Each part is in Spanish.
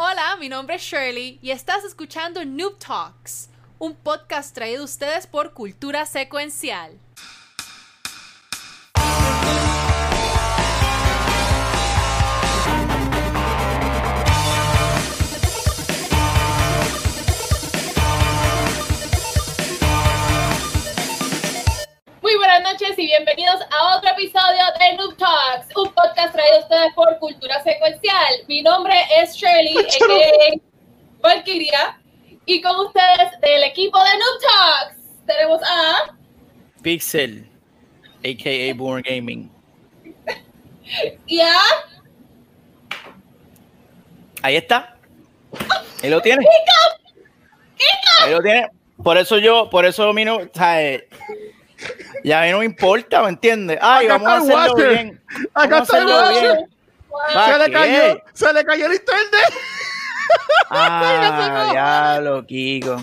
Hola, mi nombre es Shirley y estás escuchando Noob Talks, un podcast traído a ustedes por Cultura Secuencial. Muy buenas noches y bienvenidos a otro episodio de Noob Talks, un podcast traído a ustedes por Cultura Secuencial. Mi nombre es Shirley, Valkyria, y con ustedes del equipo de Noob Talks tenemos a... Pixel, a.k.a. Born Gaming. Y a... Ahí está. Ahí lo tiene. ¡Kiko! Ahí lo tiene. Por eso Mino... Ya no importa, ¿me entiendes? Ay, vamos a hacerlo bien. Acá está el Wachel. Se le cayó el internet. Ah, diablo, Kiko.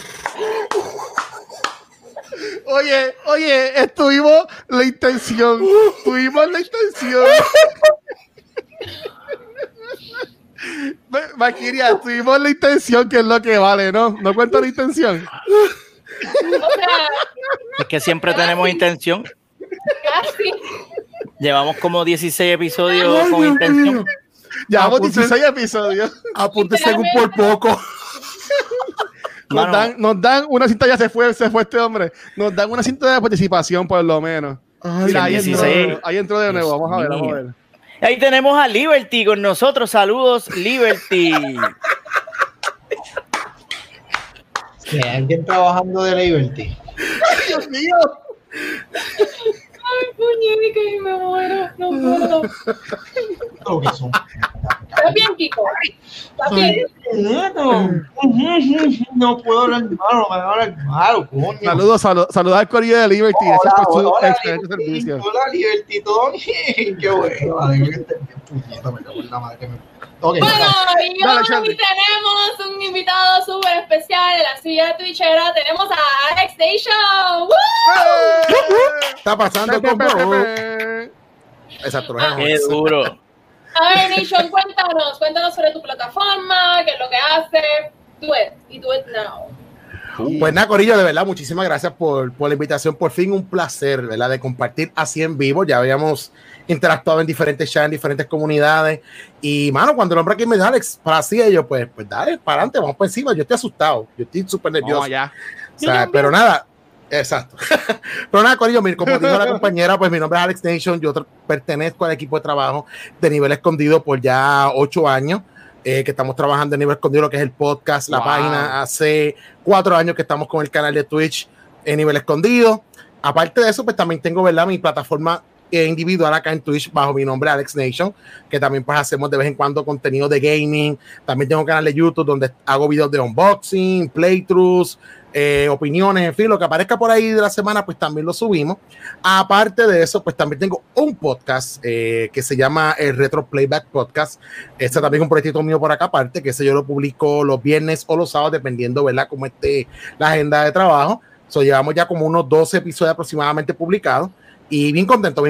Oye, tuvimos la intención. Valkyria, tuvimos la intención, que es lo que vale, ¿no? No cuento la intención. O sea, es que siempre tenemos intención. Casi. Llevamos como 16 episodios con intención. Mío. Llevamos 16 episodios. Apunte según por poco. Nos dan una cinta, ya se fue este hombre. Nos dan una cinta de participación por lo menos. Ay, mira, ahí entró de nuevo. Vamos a ver. Ahí tenemos a Liberty con nosotros. Saludos, Liberty. ¿Hay alguien trabajando de Liberty? ¡Ay, Dios mío! ¡Ay, puñetica! Y me muero. No puedo. Creo que son. ¿Estás bien, Kiko? ¿Estás bien? No puedo hablar malo, me van a hablar malo, coño. Saludos al corrido de Liberty. Hola, Liberty, todo bien. Qué bueno. Puñeta, me cago en la madre que me... Okay, bueno, y hoy tenemos un invitado súper especial en la silla twitchera. Tenemos a Alex Nation. Está pasando con Exacto. Qué duro. A ver, Nation, cuéntanos sobre tu plataforma, qué es lo que haces, Do It Now. Pues nada, corillo, de verdad, muchísimas gracias por la invitación. Por fin, un placer, ¿verdad?, de compartir así en vivo. Ya habíamos interactuado en diferentes chats, en diferentes comunidades. Y, mano, cuando el hombre aquí me dijo, Alex, para así, ellos, pues dale, para adelante, vamos por encima. Yo estoy asustado, yo estoy súper nervioso. No, ya. O sea, pero nada, exacto. Pero nada, corillo, como dijo la compañera, pues mi nombre es Alex Nation. Yo pertenezco al equipo de trabajo de Nivel Escondido por ya 8 años. Que estamos trabajando en Nivel Escondido, lo que es el podcast, la página. Hace 4 años que estamos con el canal de Twitch en Nivel Escondido. Aparte de eso, pues también tengo, ¿verdad?, mi plataforma individual acá en Twitch bajo mi nombre Alex Nation, que también pues hacemos de vez en cuando contenido de gaming. También tengo un canal de YouTube donde hago videos de unboxing, playthroughs, opiniones, en fin, lo que aparezca por ahí de la semana, pues también lo subimos. Aparte de eso, pues también tengo un podcast que se llama el Retro Playback Podcast. Este también es un proyectito mío por acá aparte, que ese yo lo publico los viernes o los sábados, dependiendo, ¿verdad?, cómo esté la agenda de trabajo. Llevamos ya como unos 12 episodios aproximadamente publicados. Y bien contento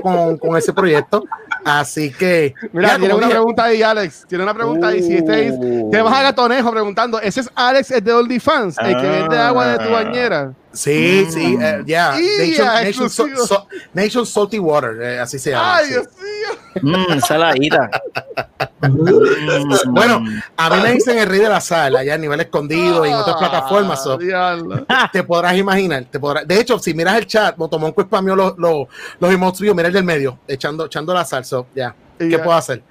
con ese proyecto. Así que... Mira, tiene una pregunta ahí, Alex. Tiene una pregunta ahí. Si te vas a Gatonejo preguntando, ¿ese es Alex, el de Only Fans? El que vende agua de tu bañera. Sí, sí, ya. Yeah. Nation Salty Water, así se llama. Ay, Dios mío. Saladita. Bueno, a mí me dicen el rey de la sal, allá en Nivel Escondido y en otras plataformas. Te podrás imaginar. De hecho, si miras el chat, Motomonco spameó los emotes míos, mira el del medio, echando la sal. Ya. ¿Qué puedo hacer?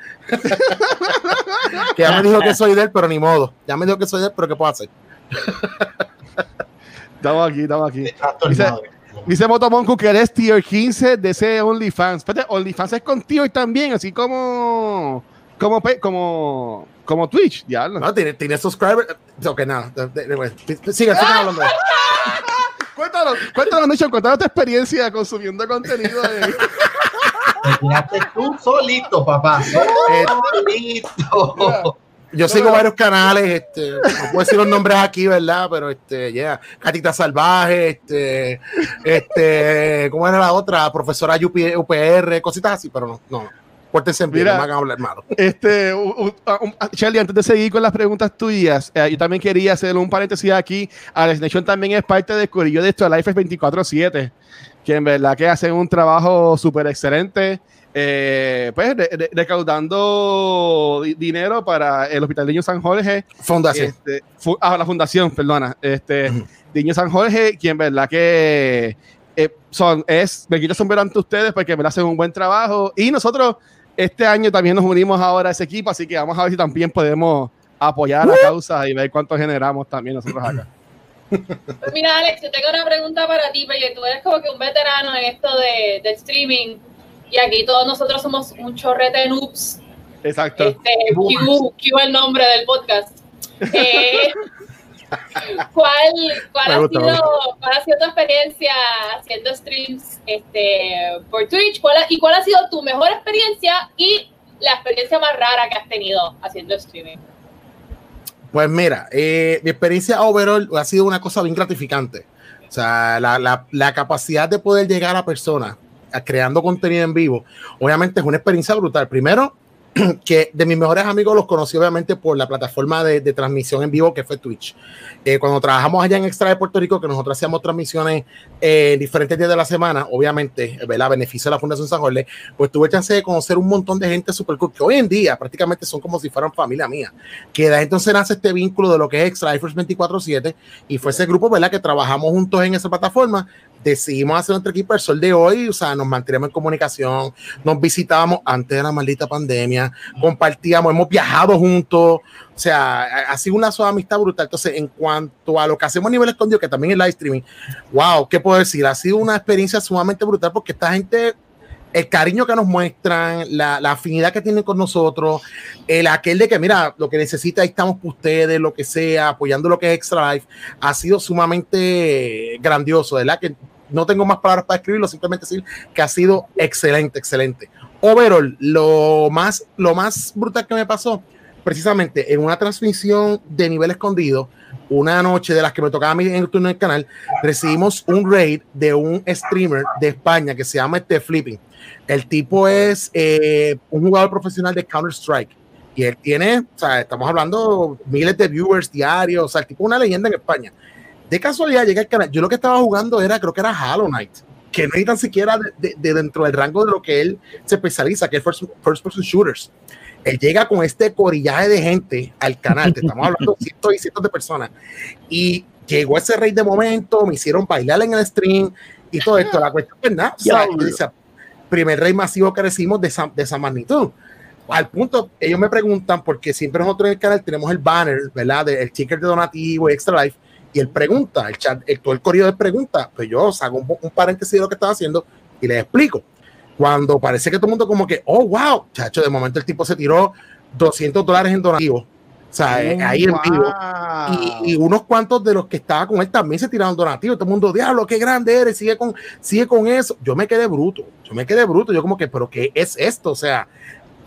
Que ya me dijo que soy de él, pero ni modo. ¿Qué puedo hacer? Estamos aquí. Dice Motomonco que eres tier 15 de ese OnlyFans. Fíjate, OnlyFans es con tier también, así como Twitch. Ya no tiene subscribers. Ok, nada. Sigue hablando. Cuéntanos, Nicho, cuéntanos tu experiencia consumiendo contenido. Te tiraste tú solito, papá. Solito. Yeah. Yo sigo varios canales, no puedo decir los nombres aquí, ¿verdad? Pero Catita Salvaje, ¿cómo era la otra? Profesora UPR, cositas así, pero no. Pórtense en pie, no me hagan hablar malo. Shelley, antes de seguir con las preguntas tuyas, yo también quería hacer un paréntesis aquí. Alex Nation también es parte del corillo de Extra Life 24/7, que en verdad que hacen un trabajo súper excelente, pues recaudando dinero para el Hospital Niño San Jorge. Fundación. La Fundación, perdona. Niño San Jorge, que en verdad que... me quito el sombrero ante ustedes porque me hacen un buen trabajo, y nosotros este año también nos unimos ahora a ese equipo, así que vamos a ver si también podemos apoyar la causa y ver cuánto generamos también nosotros acá. Pues mira, Alex, yo tengo una pregunta para ti, porque tú eres como que un veterano en esto de streaming, y aquí todos nosotros somos un chorrete de noobs. Exacto. Q el nombre del podcast. ¿Cuál ha sido tu experiencia haciendo streams por Twitch? ¿Cuál ha sido tu mejor experiencia y la experiencia más rara que has tenido haciendo streaming? Pues mira, mi experiencia overall ha sido una cosa bien gratificante. O sea, la capacidad de poder llegar a personas creando contenido en vivo, obviamente es una experiencia brutal. Primero, que de mis mejores amigos los conocí obviamente por la plataforma de transmisión en vivo que fue Twitch. Cuando trabajamos allá en Extra de Puerto Rico, que nosotros hacíamos transmisiones diferentes días de la semana, obviamente, ¿verdad?, beneficio de la Fundación San Jorge, pues tuve chance de conocer un montón de gente super cool, que hoy en día prácticamente son como si fueran familia mía, que de ahí entonces nace este vínculo de lo que es Extra Life 24/7, y fue ese grupo, ¿verdad?, que trabajamos juntos en esa plataforma. Decidimos hacer nuestro equipo el sol de hoy, o sea, nos mantenemos en comunicación, nos visitábamos antes de la maldita pandemia, compartíamos, hemos viajado juntos, o sea, ha sido una sola amistad brutal. Entonces, en cuanto a lo que hacemos a nivel escondido, que también es live streaming, wow, ¿qué puedo decir? Ha sido una experiencia sumamente brutal, porque esta gente, el cariño que nos muestran, la afinidad que tienen con nosotros, el aquel de que, mira, lo que necesita, ahí estamos por ustedes, lo que sea, apoyando lo que es Extra Life, ha sido sumamente grandioso, ¿verdad? Que no tengo más palabras para escribirlo, simplemente decir que ha sido excelente, excelente. Overall, lo más brutal que me pasó, precisamente en una transmisión de Nivel Escondido, una noche de las que me tocaba a mí en el turno del canal, recibimos un raid de un streamer de España que se llama Flipping. El tipo es un jugador profesional de Counter-Strike, y él tiene, o sea, estamos hablando miles de viewers diarios, o sea, el tipo es una leyenda en España. De casualidad llegué al canal, yo lo que estaba jugando creo que era Hollow Knight, que no hay tan siquiera de dentro del rango de lo que él se especializa, que es first person shooters. Él llega con este corillaje de gente al canal, te estamos hablando de cientos y cientos de personas, y llegó ese rey de momento, me hicieron bailar en el stream y todo esto. La cuestión es nada, primer rey masivo que recibimos de esa magnitud. Al punto, ellos me preguntan, porque siempre nosotros en el canal tenemos el banner, ¿verdad?, el ticker de donativo y Extra Life, y él pregunta, el chat, todo el correo de preguntas, pues yo hago un paréntesis de lo que estaba haciendo y les explico. Cuando parece que todo el mundo como que, oh, wow, chacho, de momento el tipo se tiró $200 en donativos, o sea, ahí wow, en vivo, y unos cuantos de los que estaba con él también se tiraron donativos. Todo el mundo, diablo, qué grande eres, sigue con eso. Yo me quedé bruto, yo como que, pero ¿qué es esto? O sea,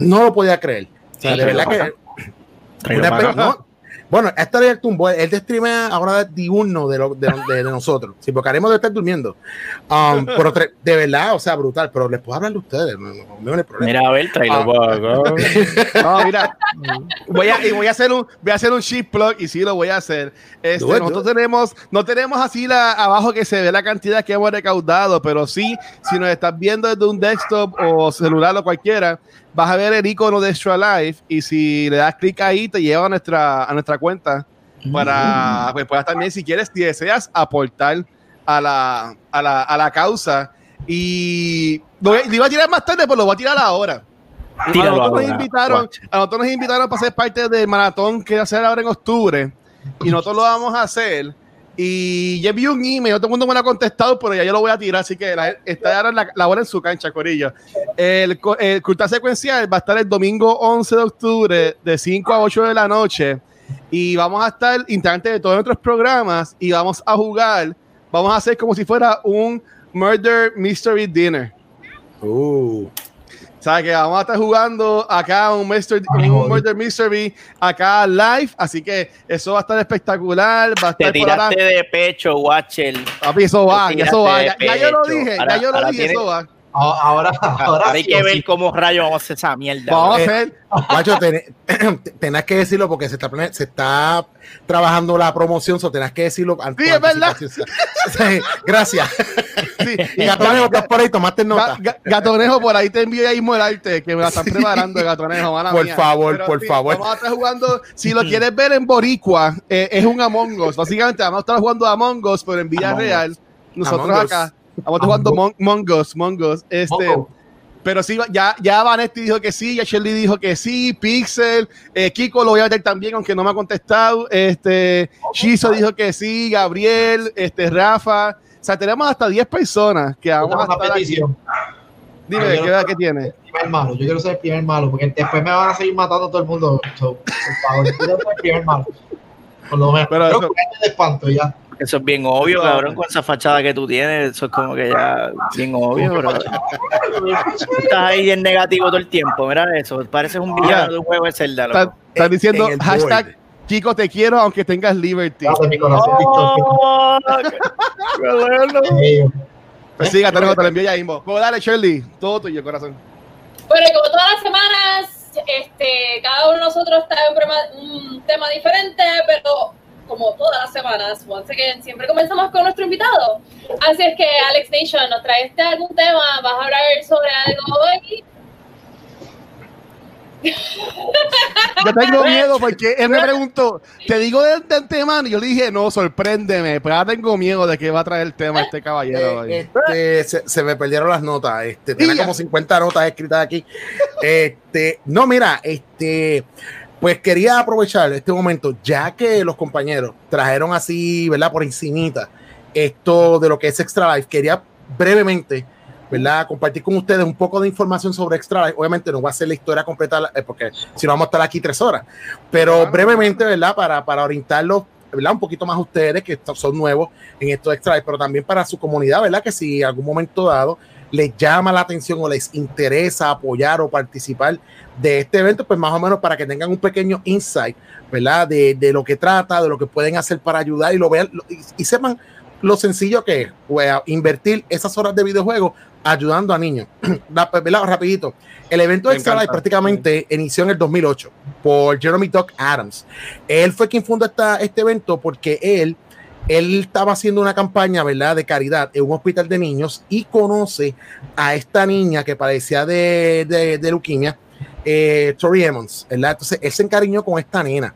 no lo podía creer, o sea, sí, de verdad que bueno, esta ley del tumbo, él te streamea ahora diurno de nosotros, sí, porque haremos de estar durmiendo, pero de verdad, o sea, brutal. Pero les puedo hablar de ustedes, no hay problema. Mira, a ver, tráelo poco. No, mira, voy a hacer un ship plug, y sí lo voy a hacer. Nosotros no tenemos así abajo que se ve la cantidad que hemos recaudado, pero sí, si nos estás viendo desde un desktop o celular o cualquiera, vas a ver el icono de Extra Life, y si le das clic ahí te lleva a nuestra cuenta para que puedas también, si quieres, si deseas, aportar a la causa. Y lo iba a tirar más tarde, pero lo voy a tirar ahora. A nosotros nos invitaron para ser parte del maratón que va a ser ahora en octubre, y nosotros lo vamos a hacer. Y ya vi un email, todo el mundo me lo ha contestado, pero ya yo lo voy a tirar, así que está ahora la bola en su cancha, corillo. El Cultura Secuencial va a estar el domingo 11 de octubre de 5 a 8 de la noche, y vamos a estar integrantes de todos nuestros programas, y vamos a jugar, vamos a hacer como si fuera un Murder Mystery Dinner. O sea, que vamos a estar jugando acá un Murder Mystery acá live, así que eso va a estar espectacular. Va a estar, te tiraste de pecho, Wachel. Papi, eso va, ya yo lo dije, eso va. Ahora hay que ver cómo rayos vamos a hacer esa mierda. Vamos a hacer, macho, tenés que decirlo porque se está trabajando la promoción, so tenés que decirlo antes. Sí, es verdad. Sí, gracias. Sí. Y Gatonejo, estás por ahí, tomaste nota. Gatonejo, por ahí te envío ahí el arte que me la están preparando, Gatonejo. Por mía. Favor, pero, por sí, favor. Vamos a estar jugando, si lo quieres ver en boricua, es un Among Us. Básicamente vamos a estar jugando Among Us, pero en Villarreal. Nosotros Among acá. Us. Estamos jugando Mongos. Pero sí, ya Vanetti dijo que sí, ya Shirley dijo que sí, Pixel, Kiko lo voy a meter también, aunque no me ha contestado. Chiso dijo que sí, Gabriel, Rafa. O sea, tenemos hasta 10 personas que vamos a estar aquí. Dime, ¿qué edad que tiene? Yo quiero ser el primer malo, porque después me van a seguir matando todo el mundo. So, por favor, yo quiero ser el primer malo. Por lo menos. Pero creo que es de espanto ya. Eso es bien obvio, cabrón, con esa fachada que tú tienes, eso es como que ya bien obvio, bro. Estás ahí en negativo todo el tiempo, mira eso, pareces un villano de un juego de Zelda. Estás diciendo hashtag Kiko te quiero aunque tengas Liberty. ¡Oh! Pues sí, Gatonejo, te lo envío ya mismo. Pues dale, Shirley, todo tuyo, corazón. Bueno, como todas las semanas, cada uno de nosotros está en un tema diferente, pero como todas las semanas, once again, siempre comenzamos con nuestro invitado. Así es que, Alex Nation, ¿nos traes algún tema? ¿Vas a hablar sobre algo hoy? Yo tengo miedo porque él me preguntó, te digo de antemano, y yo le dije, no, sorpréndeme, pero ahora tengo miedo de que va a traer el tema este caballero. Se me perdieron las notas, tenía como 50 notas escritas aquí. No, mira, pues quería aprovechar este momento, ya que los compañeros trajeron así, ¿verdad? Por encimita esto de lo que es Extra Life. Quería brevemente, ¿verdad?, compartir con ustedes un poco de información sobre Extra Life. Obviamente no voy a hacer la historia completa, porque si no vamos a estar aquí 3 horas. Pero brevemente, ¿verdad?, para orientarlos, ¿verdad?, un poquito más a ustedes que son nuevos en esto de Extra Life, pero también para su comunidad, ¿verdad?, que si en algún momento dado les llama la atención o les interesa apoyar o participar de este evento, pues más o menos para que tengan un pequeño insight, ¿verdad?, de lo que trata, de lo que pueden hacer para ayudar y lo vean y sepan lo sencillo que es, pues, invertir esas horas de videojuegos ayudando a niños. ¿Verdad? Rapidito, el evento de Extra Life prácticamente inició en el 2008 por Jeremy Doc Adams. Él fue quien fundó este evento porque él estaba haciendo una campaña, ¿verdad?, de caridad en un hospital de niños y conoce a esta niña que padecía de leucemia, Tori Enmons, ¿verdad? Entonces él se encariñó con esta nena.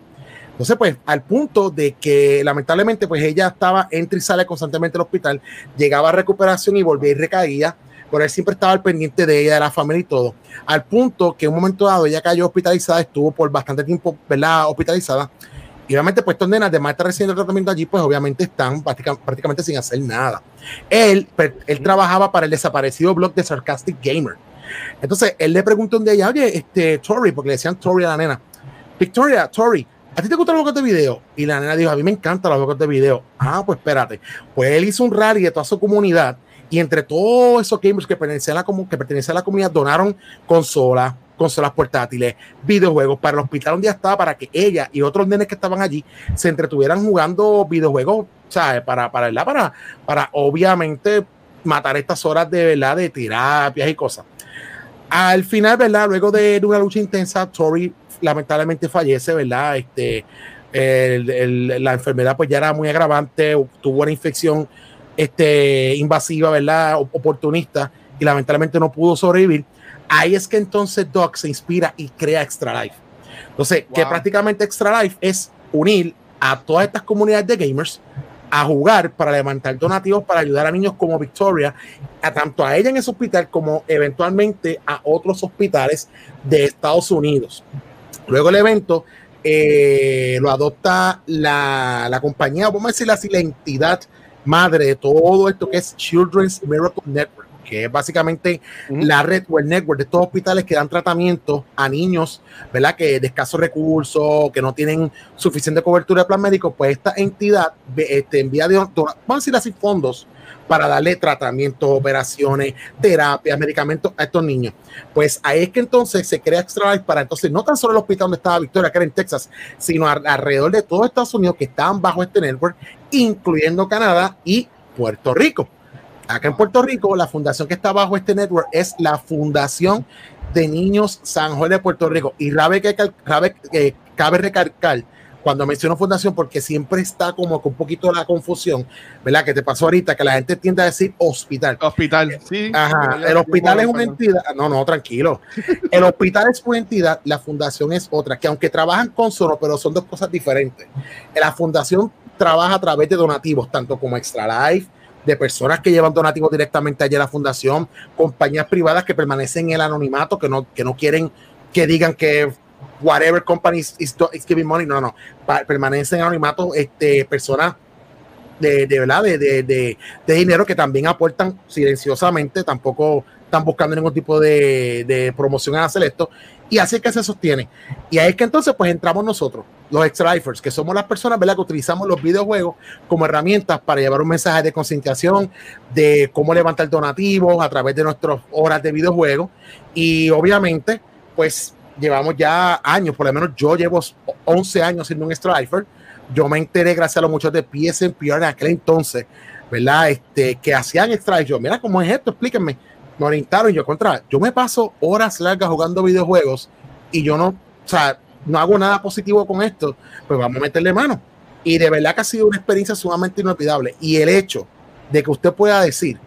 Entonces, pues, al punto de que lamentablemente, pues, ella estaba entra y sale constantemente del hospital, llegaba a recuperación y volvía y recaía, pero él siempre estaba al pendiente de ella, de la familia y todo. Al punto que en un momento dado ella cayó hospitalizada, estuvo por bastante tiempo, ¿verdad?, hospitalizada. Y obviamente, pues, estos nenas, además de estar recibiendo el tratamiento allí, pues obviamente están prácticamente sin hacer nada. Él trabajaba para el desaparecido blog de Sarcastic Gamer. Entonces, él le preguntó un día a ella, oye, Tori, porque le decían Tori a la nena. Victoria, Tori, ¿a ti te gustan los juegos de video? Y la nena dijo, a mí me encantan los juegos de video. Ah, pues espérate. Pues él hizo un rally de toda su comunidad y entre todos esos gamers que pertenecían a la comunidad donaron consolas portátiles, videojuegos para el hospital donde estaba, para que ella y otros nenes que estaban allí se entretuvieran jugando videojuegos, ¿sabes? Para obviamente matar estas horas de, ¿verdad?, de terapias y cosas. Al final, ¿verdad?, luego de una lucha intensa, Tori lamentablemente fallece, ¿verdad? La enfermedad pues ya era muy agravante, tuvo una infección invasiva, ¿verdad?, oportunista, y lamentablemente no pudo sobrevivir. Ahí es que entonces Doc se inspira y crea Extra Life. Entonces, que prácticamente Extra Life es unir a todas estas comunidades de gamers a jugar para levantar donativos para ayudar a niños como Victoria, tanto a ella en ese hospital como eventualmente a otros hospitales de Estados Unidos. Luego el evento lo adopta la compañía, vamos a decirlo así, la entidad madre de todo esto que es Children's Miracle Network, que es básicamente la red o el network de estos hospitales que dan tratamiento a niños, ¿verdad?, que de escasos recursos, que no tienen suficiente cobertura de plan médico. Pues esta entidad envía, vamos a decir así, fondos para darle tratamientos, operaciones, terapias, medicamentos a estos niños. Pues ahí es que entonces se crea Extra Life para entonces no tan solo el hospital donde estaba Victoria, que era en Texas, sino alrededor de todo Estados Unidos que estaban bajo este network, incluyendo Canadá y Puerto Rico. acá en Puerto Rico, la fundación que está bajo este network es la Fundación de Niños San Jorge de Puerto Rico. Y cabe recalcar, cuando menciono fundación, porque siempre está como con un poquito la confusión, ¿verdad? Que te pasó ahorita, que la gente tiende a decir hospital. Hospital, sí. Ajá, el hospital es una entidad. No, no, tranquilo. El hospital es una entidad, la fundación es otra, que aunque trabajan con solo, pero son dos cosas diferentes. La fundación trabaja a través de donativos, tanto como Extra Life, de personas que llevan donativos directamente allá a la fundación, compañías privadas que permanecen en el anonimato, que no quieren que digan que whatever company is giving money, no, no, permanecen anonimatos, personas de dinero que también aportan silenciosamente, tampoco están buscando ningún tipo de promoción a hacer esto, y así es que se sostiene. Y ahí es que entonces pues entramos nosotros, los Extra-Lifers, que somos las personas, ¿verdad?, que utilizamos los videojuegos como herramientas para llevar un mensaje de concientización, de cómo levantar donativos a través de nuestras horas de videojuegos. Y obviamente pues llevamos ya años, por lo menos yo llevo 11 años siendo un Extra-Lifer. Yo me enteré gracias a los muchachos de PSNPR en aquel entonces, ¿verdad? Que hacían Extra-Life. Yo, mira, ¿cómo es esto? Explíquenme. Me orientaron y yo, yo me paso horas largas jugando videojuegos y yo no, o sea, no hago nada positivo con esto, pues vamos a meterle mano. Y de verdad que ha sido una experiencia sumamente inolvidable. Y el hecho de que usted pueda decir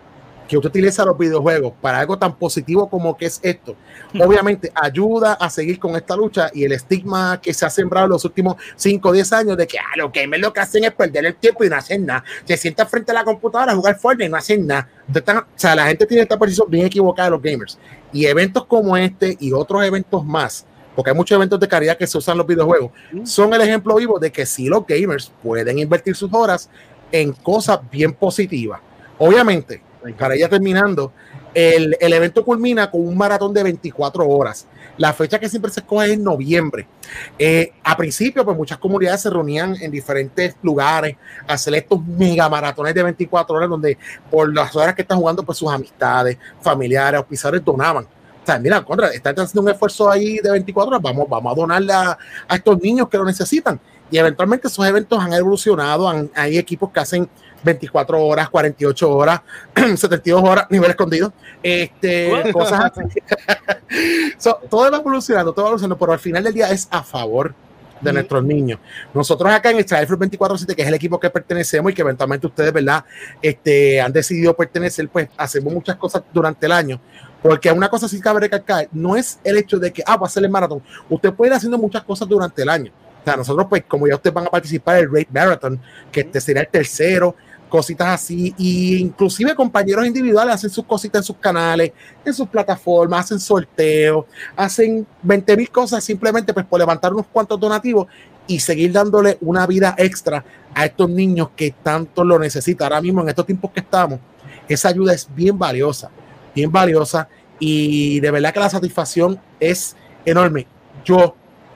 que usted utiliza los videojuegos para algo tan positivo como que es esto, obviamente ayuda a seguir con esta lucha y el estigma que se ha sembrado en los últimos 5 o 10 años de que los gamers lo que hacen es perder el tiempo y no hacen nada. Se sientan frente a la computadora a jugar Fortnite y no hacen nada. O sea, la gente tiene esta percepción bien equivocada de los gamers. Y eventos como este y otros eventos más, porque hay muchos eventos de caridad que se usan los videojuegos, son el ejemplo vivo de que sí, los gamers pueden invertir sus horas en cosas bien positivas. Obviamente, para ya terminando, el evento culmina con un maratón de 24 horas. La fecha que siempre se escoge es en noviembre. A principio, pues muchas comunidades se reunían en diferentes lugares a hacer estos mega maratones de 24 horas, donde por las horas que están jugando, pues sus amistades, familiares, auspiciadores donaban. O sea, mira, contra, están haciendo un esfuerzo ahí de 24 horas, vamos a donarle a estos niños que lo necesitan. Y eventualmente esos eventos han evolucionado, hay equipos que hacen 24 horas, 48 horas, 72 horas, nivel escondido, cosas así. Todo va evolucionando, pero al final del día es a favor de nuestros niños. Nosotros acá en Extra Life 24/7, que es el equipo que pertenecemos y que eventualmente ustedes, ¿verdad?, han decidido pertenecer, pues hacemos muchas cosas durante el año. Porque una cosa sí cabe recalcar, no es el hecho de que, va a ser el maratón. Usted puede ir haciendo muchas cosas durante el año. O sea, nosotros, pues, como ya ustedes van a participar en el Raid Marathon, que este será el tercero, cositas así, y inclusive compañeros individuales hacen sus cositas en sus canales, en sus plataformas, hacen sorteos, hacen 20,000 cosas simplemente pues por levantar unos cuantos donativos y seguir dándole una vida extra a estos niños que tanto lo necesitan. Ahora mismo, en estos tiempos que estamos, esa ayuda es bien valiosa, bien valiosa, y de verdad que la satisfacción es enorme. Yo,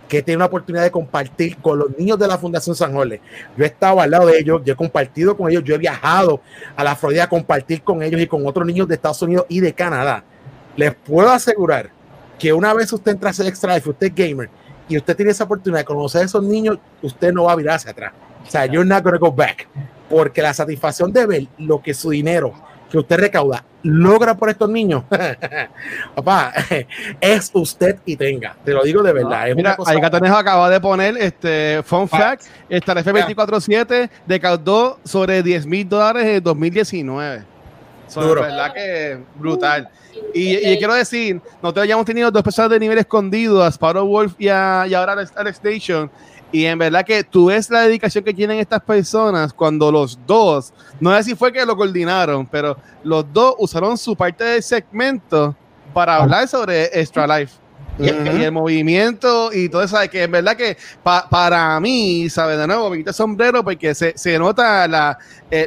que tiene una oportunidad de compartir con los niños de la Fundación San Jorge. Yo he estado al lado de ellos, yo he compartido con ellos, yo he viajado a la Florida a compartir con ellos y con otros niños de Estados Unidos y de Canadá. Les puedo asegurar que una vez usted entra a hacer Extra Life, usted es gamer, y usted tiene esa oportunidad de conocer a esos niños, usted no va a virar hacia atrás. O sea, you're not going to go back. Porque la satisfacción de ver lo que su dinero que usted recauda logra por estos niños, papá, es usted y tenga, te lo digo de verdad. Es, mira, el Gatonejo acaba de poner fun fact, esta F 24/7 recaudó sobre $10,000 en 2019. Duro. La verdad que brutal. Y quiero decir, nosotros ya hemos tenido dos personas de nivel escondido, a Sparrow Wolf y ahora a Alex Nation. Y en verdad que tú ves la dedicación que tienen estas personas cuando los dos, no sé si fue que lo coordinaron, pero los dos usaron su parte del segmento para hablar sobre Extra Life. Y el movimiento y todo eso, que en verdad que para mí, ¿sabes? De nuevo, me quita el sombrero porque se nota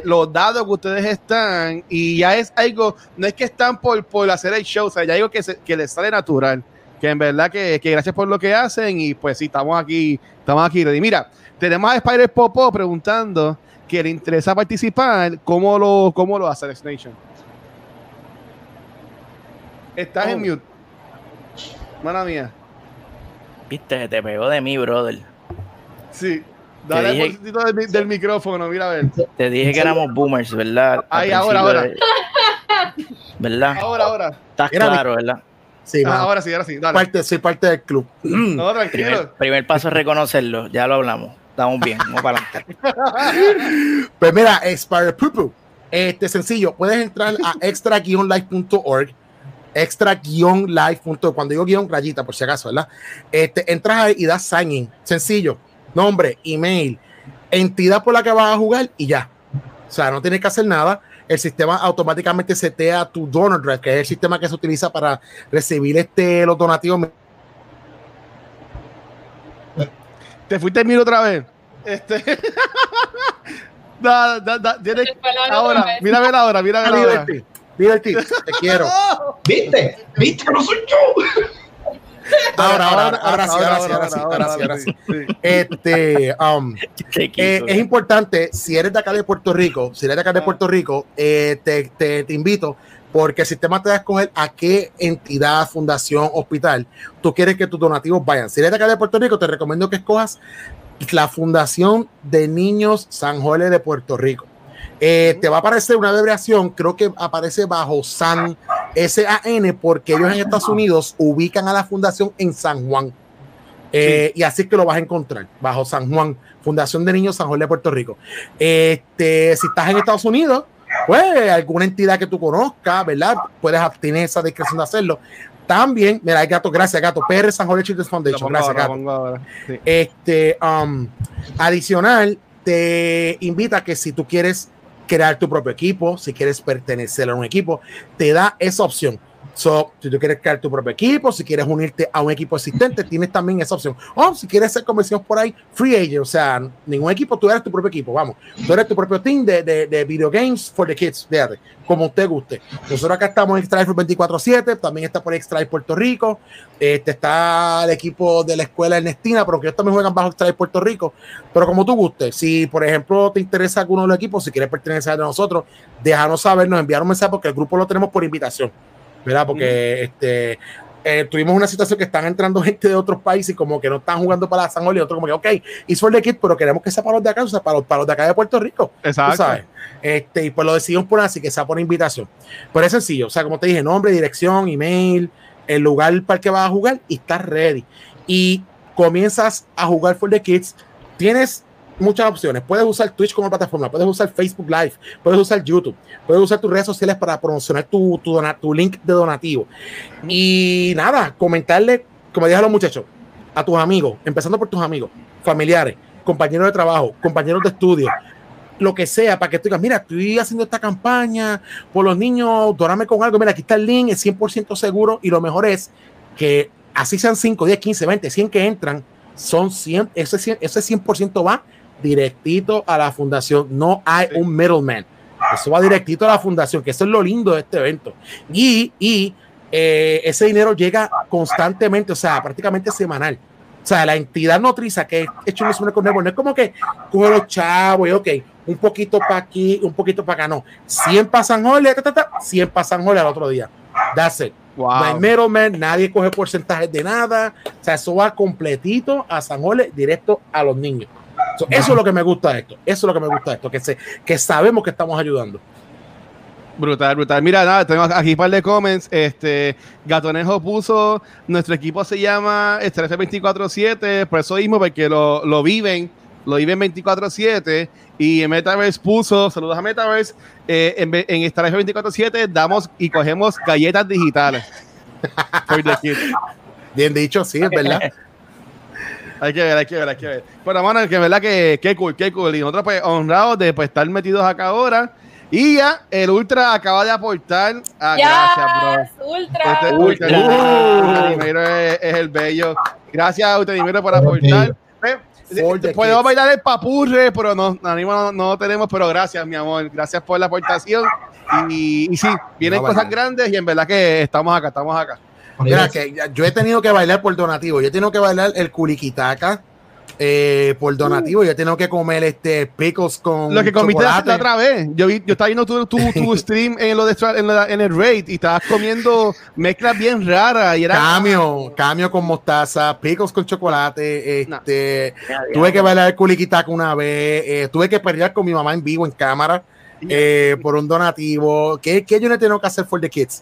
los dados que ustedes están, y ya es algo, no es que están por hacer el show, o sea, ya digo que les sale natural. Que en verdad que gracias por lo que hacen, y pues sí, estamos aquí. Y mira, tenemos a Spider Popo preguntando que le interesa participar, ¿cómo lo hace Alex Nation? Estás en mute. Mala mía. Viste, te pegó de mí, brother. Sí. Dale un poquito del micrófono, mira a ver. Te dije que éramos boomers, ¿verdad? Ahí, ahora. ¿verdad? Ahora. Estás claro, ¿verdad? Sí, ahora sí. Dale. Soy parte del club. No, tranquilo. Primer paso es reconocerlo. Ya lo hablamos. Estamos bien. Vamos para adelante. Pues mira, Sparrow Wolf. Sencillo. Puedes entrar a extra-life.org. Extra-life.org. Cuando digo guión, rayita, por si acaso, ¿verdad? Entras ahí y das sign in. Sencillo. Nombre, email, entidad por la que vas a jugar y ya. O sea, no tienes que hacer nada. El sistema automáticamente setea tu donor drive, que es el sistema que se utiliza para recibir los donativos. Te fuiste mil otra vez. Ahora, mira, Liberty. Liberty, te quiero. ¿Viste que no soy yo? Ahora sí. Es importante, si eres de acá de Puerto Rico, te invito, porque el sistema te va a escoger a qué entidad, fundación, hospital tú quieres que tus donativos vayan. Si eres de acá de Puerto Rico, te recomiendo que escojas la Fundación de Niños San Jorge de Puerto Rico. Te va a aparecer una abreviación, creo que aparece bajo San S-A-N, porque ellos en Estados Unidos ubican a la fundación en San Juan, y así es que lo vas a encontrar, bajo San Juan, Fundación de Niños San Jorge de Puerto Rico. Si estás en Estados Unidos, pues alguna entidad que tú conozcas, ¿verdad? Puedes abstener esa discreción de hacerlo. También, mira, gracias Gato, PR San Jorge Children's Foundation, gracias Gato. Sí. Adicional, te invita a que si tú quieres crear tu propio equipo, si quieres pertenecer a un equipo, te da esa opción. So, si tú quieres crear tu propio equipo, si quieres unirte a un equipo existente, tienes también esa opción. O si quieres ser conversión por ahí, free agent, o sea, ningún equipo, tú eres tu propio equipo, vamos. Tú eres tu propio team de video games for the kids, fíjate, como usted guste. Nosotros acá estamos en Extra Life 24/7, también está por Extra Life Puerto Rico, está el equipo de la escuela Ernestina, pero que ellos también juegan bajo Extra Life Puerto Rico, pero como tú guste. Si, por ejemplo, te interesa alguno de los equipos, si quieres pertenecer a nosotros, déjanos saber, nos enviaron un mensaje porque el grupo lo tenemos por invitación. ¿Verdad? Porque tuvimos una situación que están entrando gente de otros países y como que no están jugando para San Jorge y otro como que, ok, it's for the kids, pero queremos que sea para los de acá, o sea, para los de acá de Puerto Rico. Exacto. ¿Tú sabes? Y pues lo decidimos poner así, que sea por invitación. Pero es sencillo, o sea, como te dije, nombre, dirección, email, el lugar para el que vas a jugar y estás ready. Y comienzas a jugar for the kids, tienes muchas opciones. Puedes usar Twitch como plataforma, puedes usar Facebook Live, puedes usar YouTube, puedes usar tus redes sociales para promocionar tu link de donativo. Y nada, comentarle, como dije a los muchachos, a tus amigos, empezando por tus amigos, familiares, compañeros de trabajo, compañeros de estudio, lo que sea, para que tú digas, mira, estoy haciendo esta campaña por los niños, doname con algo, mira, aquí está el link, es 100% seguro, y lo mejor es que así sean 5, 10, 15, 20, 100 que entran, son 100, ese 100% va directito a la fundación, no hay un middleman, eso va directito a la fundación, que eso es lo lindo de este evento, y ese dinero llega constantemente, o sea, prácticamente semanal, o sea, la entidad notriza que he hecho un conejo, no es como que coge los chavos y ok, un poquito para aquí, un poquito para acá, no, 100 para San Jorge, 100 para San Jorge al otro día, that's it. Wow. Middleman, nadie coge porcentajes de nada, o sea, eso va completito a San Jorge, directo a los niños. Eso es lo que me gusta de esto, que sabemos que estamos ayudando. Brutal. Mira, nada, tenemos aquí un par de comments. Gatonejo puso, nuestro equipo se llama Extra Life 24/7, por eso mismo, porque lo viven 24/7, y Metaverse puso, saludos a Metaverse, en Extra Life 24/7 damos y cogemos galletas digitales. Bien dicho, sí, es verdad. Hay que ver. Bueno, mano, que verdad que qué cool. Y nosotros, pues, honrados de pues, estar metidos acá ahora. Y ya, el Ultra acaba de aportar. Gracias, bro. Ultra. Es el bello. Gracias, Ultra, por aportar. Podemos bailar el papurre, pero no tenemos. Pero gracias, mi amor. Gracias por la aportación. Y sí, vienen cosas grandes y en verdad que estamos acá. Mira, que yo he tenido que bailar por donativo, yo he tenido que bailar el culiquitaca por donativo, yo he tenido que comer pickles con lo que comiste la otra vez. Yo estaba viendo tu stream en el raid y estabas comiendo mezclas bien raras y era cambio con mostaza, pickles con chocolate, tuve que bailar el culiquitaca una vez, tuve que pelear con mi mamá en vivo en cámara. por un donativo. ¿Qué yo no tengo que hacer for the kids?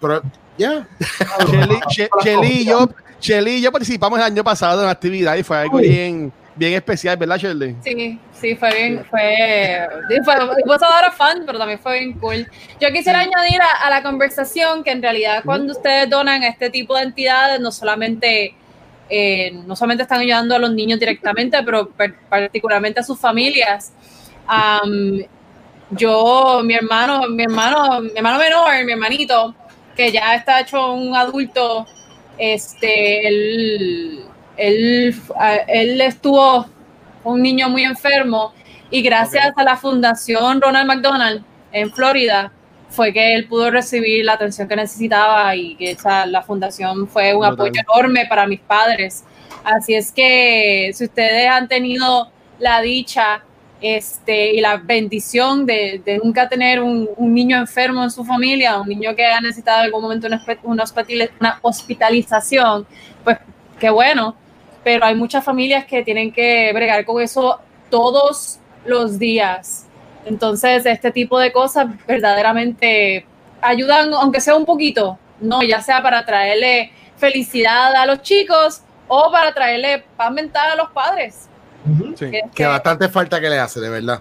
Pero, yeah. Shelley y yo participamos el año pasado en una actividad y fue algo bien especial, ¿verdad, Shirley? Sí, fue bien, fue ahora fun, pero también fue bien cool. Yo quisiera añadir a la conversación que en realidad cuando ustedes donan a este tipo de entidades, no solamente están ayudando a los niños directamente, pero particularmente a sus familias. Yo, mi hermanito, que ya está hecho un adulto, él estuvo un niño muy enfermo y gracias a la Fundación Ronald McDonald en Florida fue que él pudo recibir la atención que necesitaba y que la fundación fue un apoyo enorme para mis padres. Así es que si ustedes han tenido la dicha y la bendición de nunca tener un niño enfermo en su familia, un niño que ha necesitado en algún momento una hospitalización, pues qué bueno, pero hay muchas familias que tienen que bregar con eso todos los días. Entonces, este tipo de cosas verdaderamente ayudan, aunque sea un poquito, no, ya sea para traerle felicidad a los chicos o para traerle paz mental a los padres. Sí. Que bastante falta que le hace, de verdad.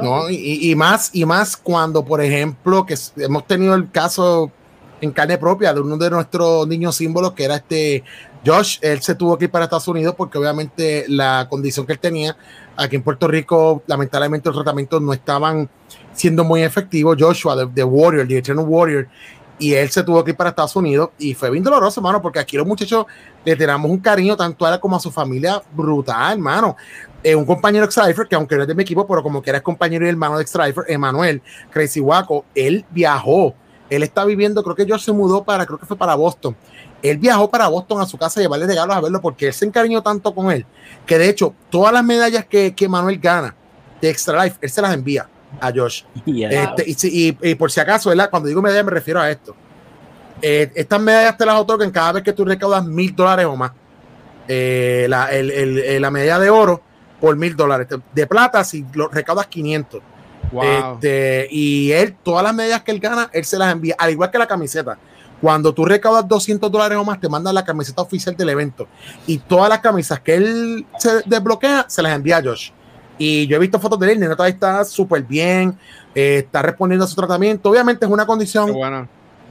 No, y más cuando, por ejemplo, que hemos tenido el caso en carne propia de uno de nuestros niños símbolos, que era Josh. Él se tuvo que ir para Estados Unidos porque obviamente la condición que él tenía aquí en Puerto Rico, lamentablemente los tratamientos no estaban siendo muy efectivos. Joshua the Warrior, the Eternal Warrior, y él se tuvo que ir para Estados Unidos y fue bien doloroso, hermano, porque aquí los muchachos le tenemos un cariño tanto a él como a su familia brutal, hermano. Un compañero Extra Life, que aunque no es de mi equipo, pero como que era compañero y hermano de Extra Life, Emmanuel, Crazy Waco, él viajó. Él está viviendo, creo que Josh se mudó creo que fue para Boston. Él viajó para Boston a su casa a llevarle regalos a verlo porque él se encariñó tanto con él, que de hecho todas las medallas que Manuel gana de Extra Life, él se las envía a Josh. Y por si acaso, ¿verdad? Cuando digo medallas me refiero a esto. Estas medallas te las otorgan cada vez que tú recaudas $1,000 o más. La medalla de oro por $1,000. De plata, si lo recaudas 500. Wow. Y él, todas las medallas que él gana, él se las envía, al igual que la camiseta. Cuando tú recaudas $200 o más, te mandan la camiseta oficial del evento y todas las camisas que él se desbloquea, se las envía a Josh. Y yo he visto fotos de él, nota, está súper bien, está respondiendo a su tratamiento. Obviamente es una condición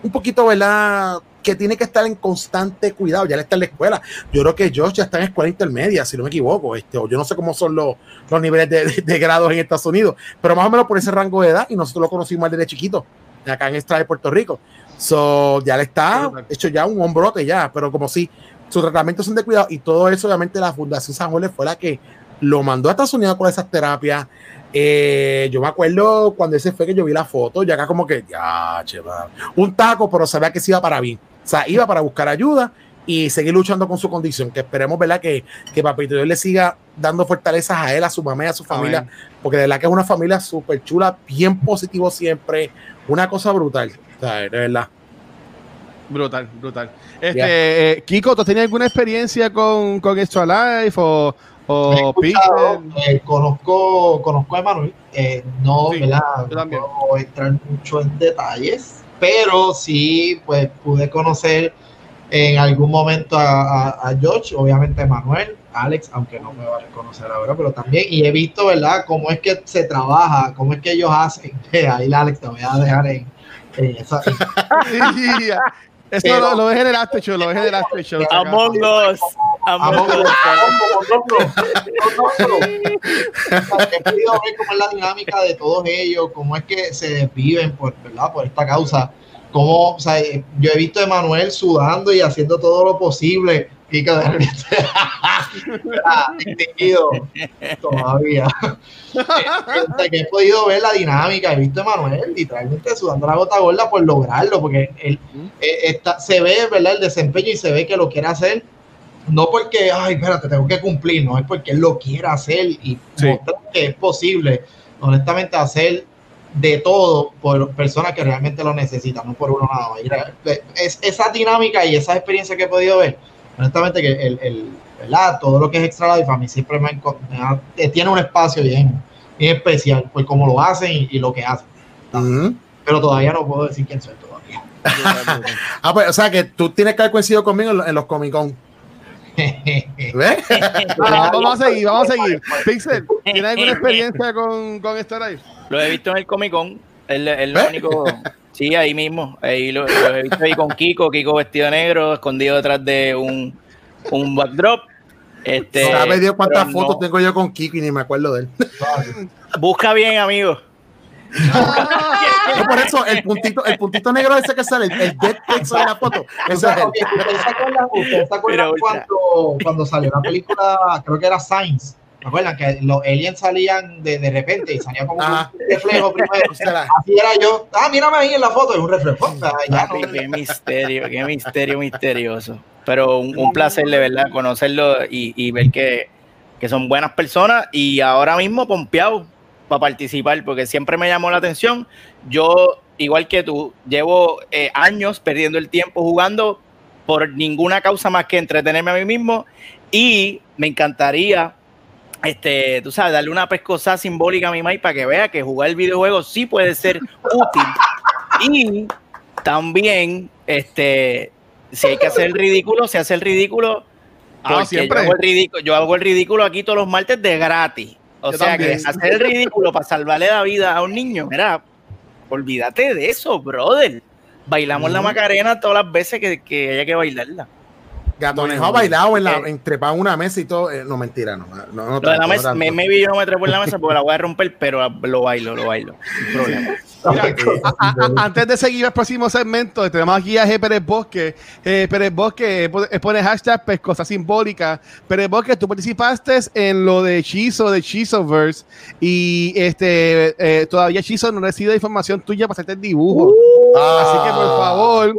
un poquito, ¿verdad?, que tiene que estar en constante cuidado. Ya le está en la escuela. Yo creo que Josh ya está en escuela intermedia, si no me equivoco. O yo no sé cómo son los niveles de grados en Estados Unidos, pero más o menos por ese rango de edad. Y nosotros lo conocimos desde chiquito, acá en Extra de Puerto Rico. So, ya le está hecho ya un hombrote ya, pero como si sus tratamientos son de cuidado. Y todo eso, obviamente, la Fundación San Jorge fue la que lo mandó a Estados Unidos con esas terapias. Yo me acuerdo cuando ese fue que yo vi la foto y acá como que ya, un taco, pero sabía que se iba para bien. O sea, iba para buscar ayuda y seguir luchando con su condición, que esperemos, ¿verdad?, que Papito Dios le siga dando fortalezas a él, a su mamá y a su familia, porque de verdad que es una familia súper chula, bien positivo siempre, una cosa brutal, o sea, de verdad. Brutal. Kiko, ¿tú has tenido alguna experiencia con Extra Life o Pixel? Conozco a Emmanuel, no puedo entrar mucho en detalles, pero sí, pues pude conocer en algún momento a George, obviamente a Emmanuel, Alex, aunque no me va a reconocer ahora, pero también, y he visto, ¿verdad?, cómo es que se trabaja, cómo es que ellos hacen. Ahí, Alex, te voy a dejar en esa. Eso pero, lo generaste, Chulo, lo generaste, Chulo. Among Us. He podido ver cómo es la dinámica de todos ellos, cómo es que se desviven por esta causa. Cómo, o sea, yo he visto a Emmanuel sudando y haciendo todo lo posible. Kika de repente distinguido todavía. Que he podido ver la dinámica, he visto a Manuel literalmente sudando la gota gorda por lograrlo, porque él se ve, ¿verdad?, el desempeño y se ve que lo quiere hacer, no porque, ay, espérate, tengo que cumplir, no, es porque él lo quiere hacer y mostrar que es posible, honestamente, hacer de todo por personas que realmente lo necesitan, no por uno nada más. Es esa dinámica y esa experiencia que he podido ver. Honestamente, que todo lo que es Extra Life a mí siempre tiene un espacio bien, es especial por cómo lo hacen y lo que hacen. Uh-huh. Pero todavía no puedo decir quién soy todavía. Ah, pues, o sea, que tú tienes que haber coincidido conmigo en los Comic Con. ¿Ves? Vamos a seguir. Pixel, ¿tienes alguna experiencia con Extra Life? Lo he visto en el Comic Con. El único... Sí, ahí mismo. Ahí lo he visto ahí con Kiko vestido de negro, escondido detrás de un backdrop. ¿Sabes Dios cuántas fotos tengo yo con Kiko y ni me acuerdo de él? Busca bien, amigo. No, por eso el puntito negro ese que sale, el dead text de la foto, eso es él. ¿Ustedes se acuerdan cuando salió la película, creo que era Science? ¿Se acuerdan que los aliens salían de repente y salía como un reflejo primero? Así era yo. Ah, mírame ahí en la foto, es un reflejo. Qué misterio, misterioso. Pero un placer de verdad conocerlo y ver que son buenas personas y ahora mismo pompeado para participar, porque siempre me llamó la atención. Yo, igual que tú, llevo años perdiendo el tiempo jugando por ninguna causa más que entretenerme a mí mismo, y me encantaría, tú sabes, darle una pescosada simbólica a mi maíz para que vea que jugar el videojuego sí puede ser útil. Y también, si hay que hacer el ridículo, se hace el ridículo. Siempre. Yo hago el ridículo aquí todos los martes de gratis. O sea, también. Que hacer el ridículo para salvarle la vida a un niño, mira, olvídate de eso, brother. Bailamos la Macarena todas las veces que haya que bailarla. Gatonejo ha bailado entrepado en una mesa y todo. No, mentira, no. Lo de la mesa, yo no me trepo en la mesa porque la voy a romper, pero lo bailo. Sin problema. Mira, antes de seguir al próximo segmento, tenemos aquí a J. Pérez Bosque. Pérez Bosque pone hashtag pescosa simbólica. Pérez Bosque, tú participaste en lo de Chiso, de Chisoverse, y todavía Chiso no recibe información tuya para hacerte el dibujo. Así que por favor,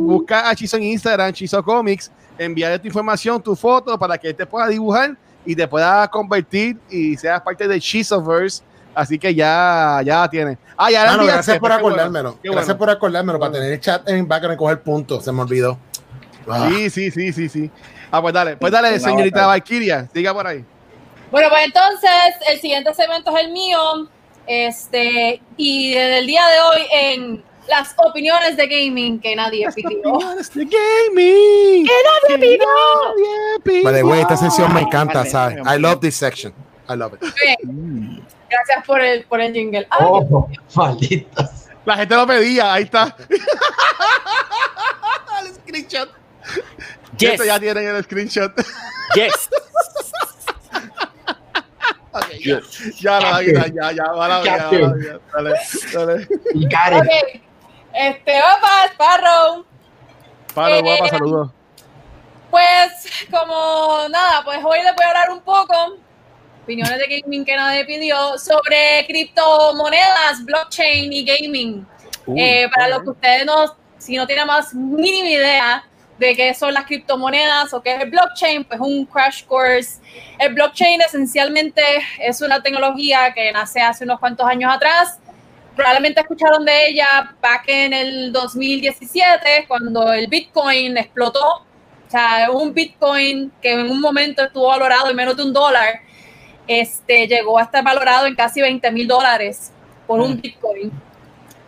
busca a Chiso en Instagram, Chiso Comics, envíale tu información, tu foto, para que él te pueda dibujar y te pueda convertir y seas parte de Chisoverse. Así que ya tiene. Gracias por acordármelo. Gracias por acordármelo para tener el chat en background y coger puntos. Se me olvidó. Sí. Pues dale, señorita Valkyria, diga por ahí. Bueno, pues entonces, el siguiente segmento es el mío. Y desde el día de hoy en las opiniones de gaming que nadie pidió. Opiniones de gaming. Que nadie pidió. Vale, güey, esta sección me encanta, ¿sabes? I love this section. I love it. Bien. Gracias por el jingle. Ay, malditas. La gente lo pedía, ahí está. El screenshot. Yes. Esto ya tienen el screenshot. Yes. Okay, yes. Ya, dale. Okay. Opa, Sparrow. Sparrow, guapa, saludos. Pues, pues hoy les voy a hablar un poco. Opiniones de gaming que nadie pidió sobre criptomonedas, blockchain y gaming. Para los que ustedes si no tienen más mínima idea de qué son las criptomonedas o qué es el blockchain, pues un crash course. El blockchain esencialmente es una tecnología que nace hace unos cuantos años atrás. Probablemente escucharon de ella back en el 2017, cuando el Bitcoin explotó. O sea, un Bitcoin que en un momento estuvo valorado en menos de $1. Llegó a estar valorado en casi $20,000 por un Bitcoin.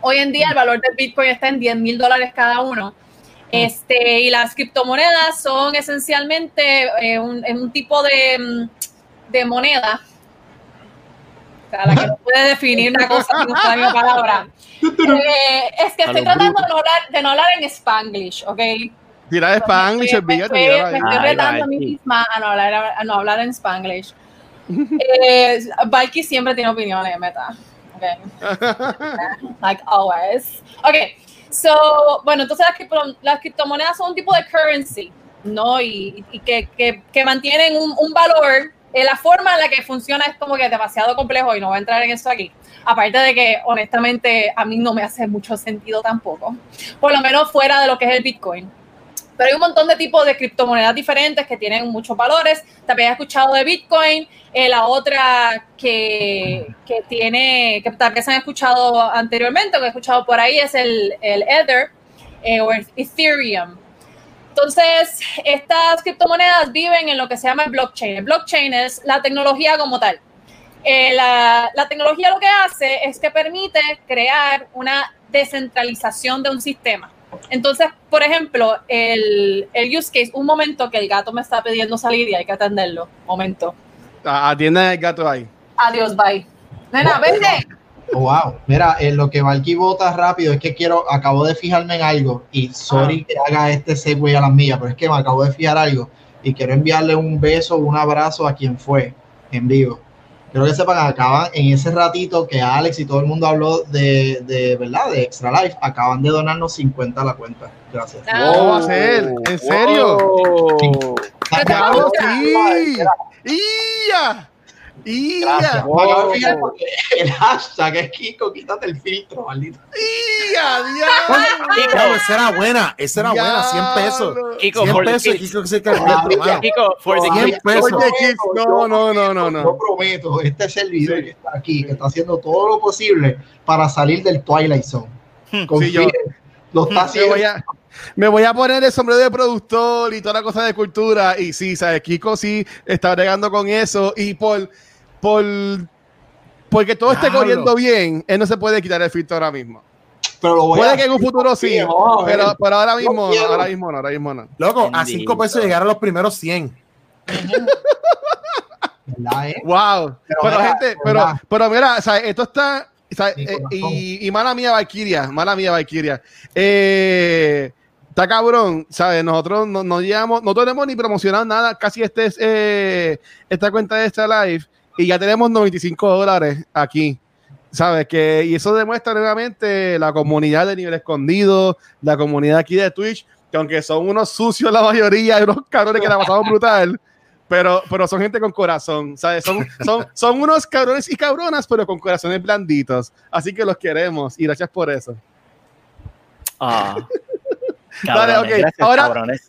Hoy en día el valor del Bitcoin está en $10,000 cada uno. Y las criptomonedas son esencialmente un tipo de moneda. O sea, la que no puede definir una cosa sin usar mi palabra. Estoy tratando de no hablar en Spanglish, ¿ok? Tirar de Spanglish, me estoy retando a mí misma a no hablar en Spanglish. Valky siempre tiene opiniones, meta. Okay. Like always. Okay, so, bueno, entonces las criptomonedas son un tipo de currency, ¿no? Y que mantienen un valor. La forma en la que funciona es como que demasiado complejo y no voy a entrar en eso aquí. Aparte de que, honestamente, a mí no me hace mucho sentido tampoco. Por lo menos fuera de lo que es el Bitcoin. Pero hay un montón de tipos de criptomonedas diferentes que tienen muchos valores. También he escuchado de Bitcoin, la otra que también se han escuchado anteriormente, que he escuchado por ahí, es el Ether o el Ethereum. Entonces, estas criptomonedas viven en lo que se llama el blockchain. El blockchain es la tecnología como tal. La tecnología lo que hace es que permite crear una descentralización de un sistema. Entonces, por ejemplo, el use case, un momento que el gato me está pidiendo salir y hay que atenderlo, momento. Atienda al gato ahí. Adiós, bye. Nena, vente. Wow, mira, lo que Valky vota rápido es que acabo de fijarme en algo y sorry que haga este segue a las mías, pero es que me acabo de fijar algo y quiero enviarle un beso, un abrazo a quien fue en vivo. Quiero que sepan, acaban en ese ratito que Alex y todo el mundo habló de ¿verdad? De Extra Life, acaban de donarnos 50 a la cuenta. Gracias. ¡Wow, va a ser! ¿En serio? Wow. ¡Acabo sí! ¡Ya! ¡Ya! Wow. El hashtag es Kiko, quítate el filtro, maldito. ¡Ya! Claro, esa era buena, $100. Kiko, 100 por pesos, Kiko, que se calcula. Kiko, por 100 pesos. No. Yo prometo, este servidor que está aquí, que está haciendo todo lo posible para salir del Twilight Zone. Confíen, lo está haciendo. Me voy a poner el sombrero de productor y toda la cosa de cultura. Y sí, ¿sabes? Kiko sí está bregando con eso. Y porque todo esté corriendo bien, él no se puede quitar el filtro ahora mismo. Pero lo voy puede a que en un futuro sí, pero ahora mismo no. Loco, a 5 pesos llegaron los primeros 100. Wow. Pero gente, pero mira, ¿sabes? Esto está... Y mala mía Valkyria, está cabrón, ¿sabes? Nosotros no llegamos, no tenemos ni promocionado nada, casi esta cuenta de Extra Life, y ya tenemos $95 aquí, ¿sabes? Y eso demuestra nuevamente la comunidad de Nivel Escondido, la comunidad aquí de Twitch, que aunque son unos sucios la mayoría, unos cabrones que la pasamos brutal, pero son gente con corazón, ¿sabes? Son unos cabrones y cabronas, pero con corazones blanditos. Así que los queremos y gracias por eso. Cabrones, dale, okay. Gracias, ahora, cabrones.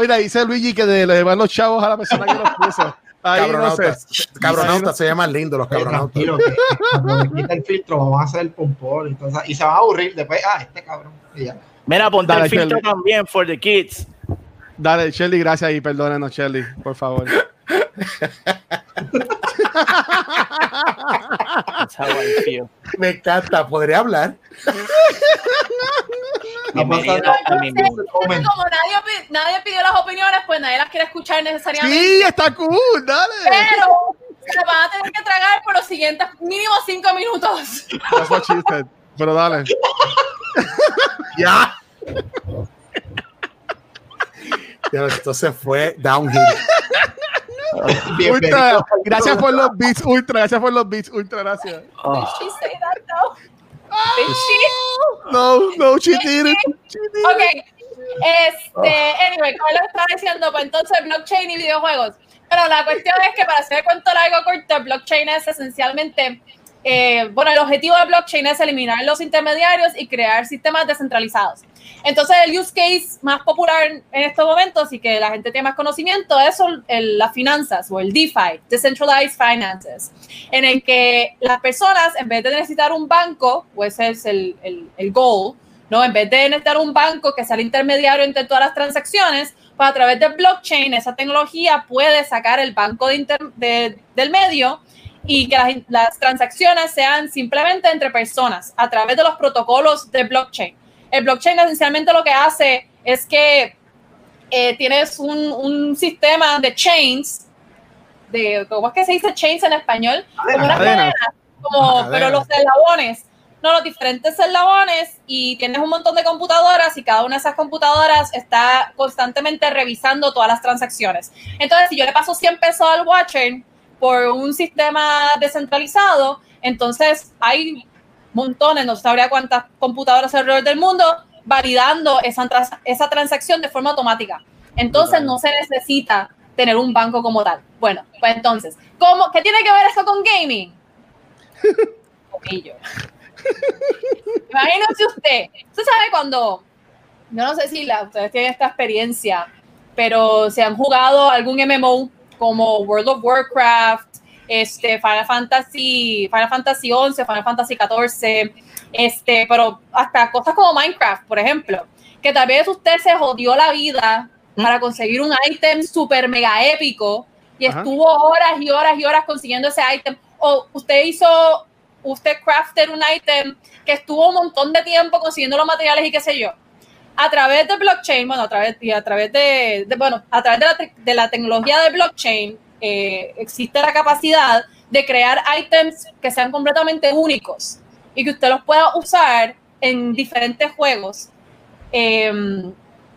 Mira, dice Luigi que le van los chavos a la persona que los puso. Ahí cabronautas, no sé. Cabronautas se llaman lindos los cabronautas. Cuando me quita el filtro, vamos a hacer el pompón. Entonces, y se van a aburrir después. Este cabrón. Ya. Mira, ponte dale, el filtro Shirley. También, for the kids. Dale, Shelley, gracias y perdónanos, Shelley, por favor. Me encanta, ¿podría hablar? Nadie pidió las opiniones, pues nadie las quiere escuchar necesariamente. Sí, está cool, dale. Pero se van a tener que tragar por los siguientes mínimo 5 minutos. That's what she said, pero dale. Ya. Entonces fue downhill. Ultra, gracias por los beats, Ultra. Gracias. Oh. Did she say that though? No, she didn't. Okay. Anyway, como lo estaba diciendo, pues entonces blockchain y videojuegos. Pero la cuestión es que para hacer cuento largo corto, blockchain es esencialmente, el objetivo de blockchain es eliminar los intermediarios y crear sistemas descentralizados. Entonces, el use case más popular en estos momentos y que la gente tiene más conocimiento es las finanzas o el DeFi, Decentralized Finances, en el que las personas, en vez de necesitar un banco, pues ese es el goal, ¿no? En vez de necesitar un banco que sea el intermediario entre todas las transacciones, pues a través de blockchain, esa tecnología puede sacar el banco del medio y que las transacciones sean simplemente entre personas a través de los protocolos de blockchain. El blockchain esencialmente lo que hace es que tienes un sistema de chains, ¿cómo es que se dice chains en español? Como unas cadenas, pero los eslabones, los diferentes eslabones, y tienes un montón de computadoras y cada una de esas computadoras está constantemente revisando todas las transacciones. Entonces, si yo le paso 100 pesos al Wachel por un sistema descentralizado, entonces hay... montones, no sabría cuántas computadoras alrededor del mundo validando esa transacción de forma automática. Entonces no se necesita tener un banco como tal. Bueno, pues entonces, ¿qué tiene que ver eso con gaming? Imagínense usted sabe cuando, yo no sé si ustedes tienen esta experiencia, pero si han jugado algún MMO como World of Warcraft, Final Fantasy 11, Final Fantasy 14, pero hasta cosas como Minecraft, por ejemplo, que tal vez usted se jodió la vida para conseguir un ítem super mega épico y estuvo horas y horas y horas consiguiendo ese ítem, o usted hizo, usted crafted un item que estuvo un montón de tiempo consiguiendo los materiales y qué sé yo, a través de blockchain, bueno, a través de la tecnología de blockchain, existe la capacidad de crear items que sean completamente únicos y que usted los pueda usar en diferentes juegos,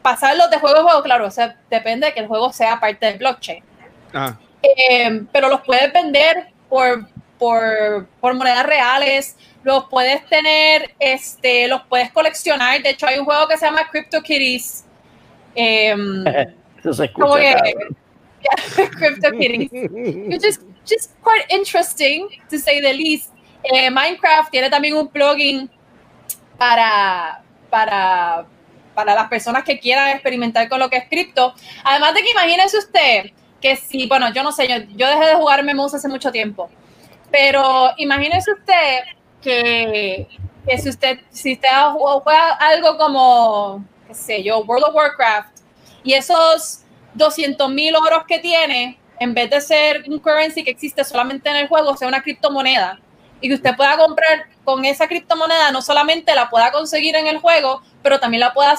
pasarlos de juego a juego, claro, o sea, depende de que el juego sea parte del blockchain. Ah. Pero los puedes vender por monedas reales, los puedes tener, los puedes coleccionar. De hecho, hay un juego que se llama CryptoKitties. Eso se escucha, yeah, CryptoKitties, which is just quite interesting, to say the least. Minecraft tiene también un plugin para las personas que quieran experimentar con lo que es cripto. Además de que imagínense usted que si, bueno, yo no sé, yo dejé de jugar MMOs hace mucho tiempo, pero imagínese usted que si usted juega algo como, qué sé yo, World of Warcraft, y esos 200,000 oros que tiene, en vez de ser un currency que existe solamente en el juego, sea una criptomoneda, y que usted pueda comprar con esa criptomoneda, no solamente la pueda conseguir en el juego, pero también la pueda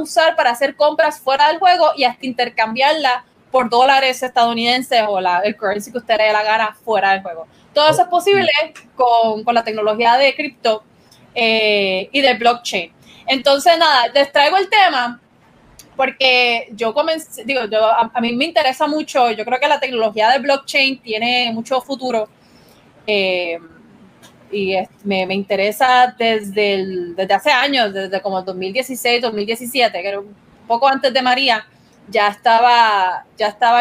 usar para hacer compras fuera del juego y hasta intercambiarla por dólares estadounidenses o el currency que usted le dé la gana fuera del juego. Todo eso es posible con la tecnología de cripto y de blockchain. Entonces, nada, les traigo el tema porque a mí me interesa mucho. Yo creo que la tecnología de blockchain tiene mucho futuro y me interesa desde hace años, desde como el 2016, 2017, que era un poco antes de María. Ya estaba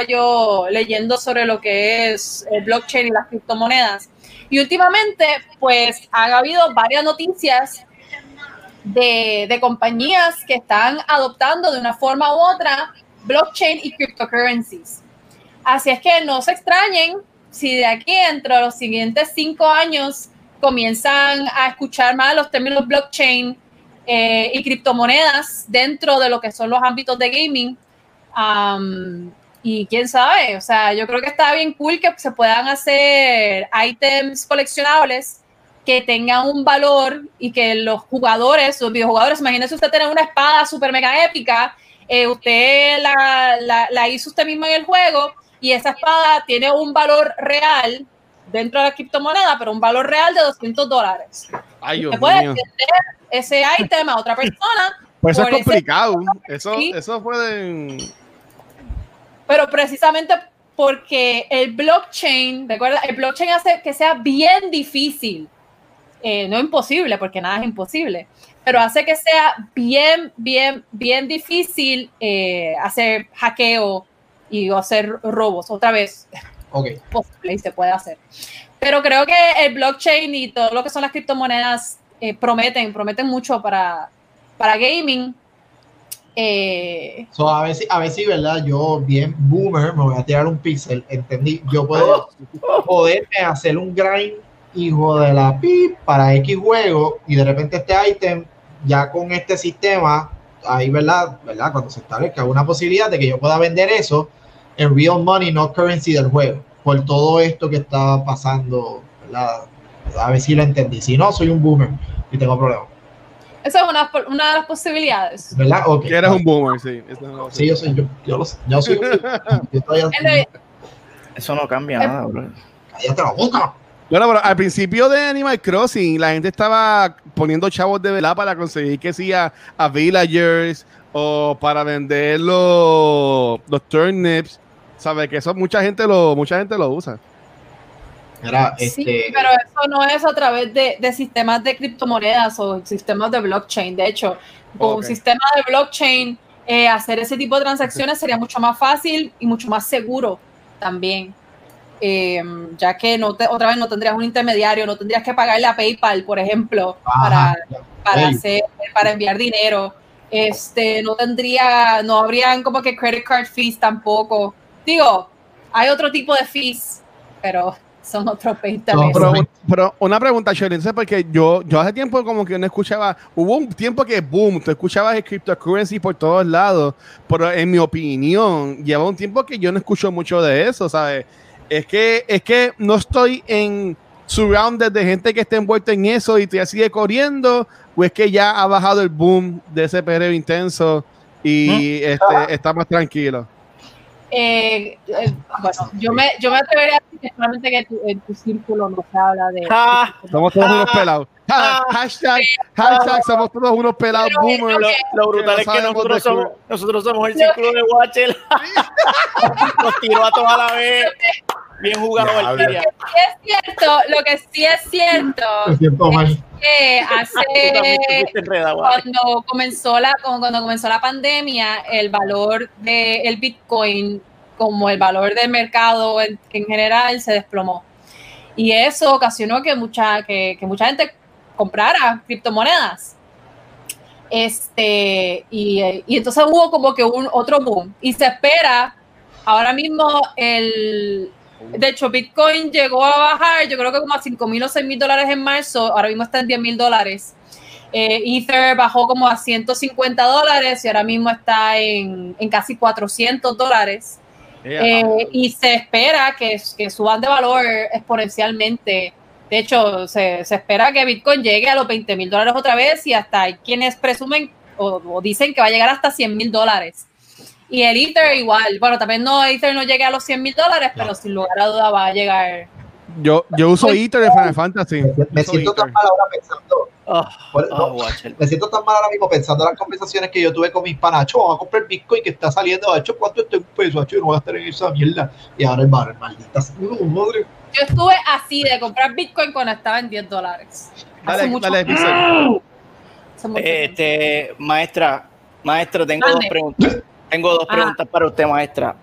yo leyendo sobre lo que es el blockchain y las criptomonedas. Y últimamente, pues, han habido varias noticias de compañías que están adoptando de una forma u otra blockchain y cryptocurrencies. Así es que no se extrañen si de aquí, dentro de los siguientes 5 años, comienzan a escuchar más los términos blockchain y criptomonedas dentro de lo que son los ámbitos de gaming. Y quién sabe, o sea, yo creo que está bien cool que se puedan hacer ítems coleccionables que tengan un valor y que los videojugadores, imagínense usted tener una espada super mega épica, usted la hizo usted mismo en el juego y esa espada tiene un valor real dentro de la criptomoneda, pero un valor real de $200. Ay, Dios mío. Puede vender ese ítem a otra persona. Pues eso es complicado, eso pueden... Pero precisamente porque el blockchain, recuerda, el blockchain hace que sea bien difícil, no imposible, porque nada es imposible, pero hace que sea bien difícil hacer hackeo y hacer robos, otra vez. Okay. Posible y se puede hacer. Pero creo que el blockchain y todo lo que son las criptomonedas prometen mucho para gaming. So, a ver si, ¿verdad? Yo, bien boomer, me voy a tirar un pixel, entendí. Yo puedo poderme hacer un grind, hijo de la pip, para X juego, y de repente este ítem, ya con este sistema, ahí, ¿verdad? Cuando se establezca una posibilidad de que yo pueda vender eso en real money, no currency del juego, por todo esto que está pasando, ¿verdad? A ver si lo entendí. Si no, soy un boomer y tengo problemas. Esa es una de las posibilidades. ¿Verdad? Okay. Que eres un boomer, sí. Sí, yo soy yo. Yo soy yo. Eso no cambia nada, bro. Cállate la boca. Bueno, pero al principio de Animal Crossing, la gente estaba poniendo chavos de vela para conseguir que sí a villagers o para vender los turnips. ¿Sabes? Que eso mucha gente lo usa. Era, sí, pero eso no es a través de sistemas de criptomonedas o sistemas de blockchain. De hecho, con un sistema de blockchain, hacer ese tipo de transacciones sería mucho más fácil y mucho más seguro también, ya que no tendrías un intermediario, no tendrías que pagarle a PayPal, por ejemplo, para enviar dinero. No habrían como que credit card fees tampoco. Digo, hay otro tipo de fees, pero... son otros 20 no, pero una pregunta, Shirley, porque yo hace tiempo como que no escuchaba, hubo un tiempo que boom, tú escuchabas el cryptocurrency por todos lados, pero en mi opinión, lleva un tiempo que yo no escucho mucho de eso, ¿sabes? Es que no estoy en surrounded de gente que esté envuelta en eso y todavía sigue corriendo, o es que ya ha bajado el boom de ese perreo intenso y está más tranquilo. Bueno, yo me atrevería a decir que solamente que en tu círculo no se habla de... Somos todos unos pelados. Hashtag somos todos unos pelados boomers. Lo brutal es que nosotros somos el círculo de Wachel. Nos tiró a todos a la vez. Bien jugado, Valkyria. Lo que sí es cierto es que cuando comenzó la pandemia, el valor del Bitcoin, como el valor del mercado en general, se desplomó. Y eso ocasionó que mucha gente comprara criptomonedas. Y entonces hubo como que otro boom. Y se espera, ahora mismo de hecho, Bitcoin llegó a bajar, yo creo que como a $5,000 o $6,000 en marzo, ahora mismo está en $10,000. Ether bajó como a $150 y ahora mismo está en casi $400. Y se espera que suban de valor exponencialmente. De hecho, se espera que Bitcoin llegue a los $20,000 otra vez y hasta hay quienes presumen o dicen que va a llegar hasta $100,000. Y el Ether igual. Bueno, también Ether no llegue a los $100,000, pero sin lugar a duda va a llegar. Yo uso Ether de Final Fantasy. Me siento tan mal ahora pensando. Me siento tan mal ahora mismo pensando en las conversaciones que yo tuve con mis panachos. Vamos a comprar Bitcoin que está saliendo. ¿Cuánto está en peso? Yo no voy a estar en esa mierda. Y ahora el maldita. Madre. Yo estuve así de comprar Bitcoin cuando estaba en $10. Dale, Pixel. Maestra, tengo dos preguntas. Tengo dos preguntas para usted, maestra.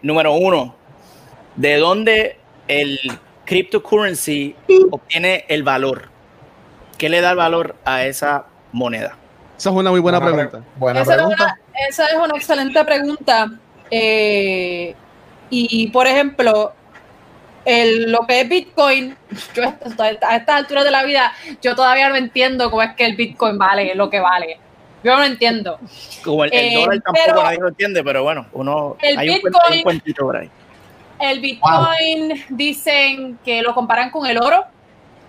Número uno, ¿de dónde el cryptocurrency obtiene el valor? ¿Qué le da el valor a esa moneda? Esa es una muy buena pregunta. Esa es una excelente pregunta. Y, por ejemplo, lo que es Bitcoin, yo a estas alturas de la vida, yo todavía no entiendo cómo es que el Bitcoin vale lo que vale. Yo no entiendo. Como el dólar tampoco nadie lo entiende, pero bueno, hay un cuentito por ahí. El Bitcoin dicen que lo comparan con el oro.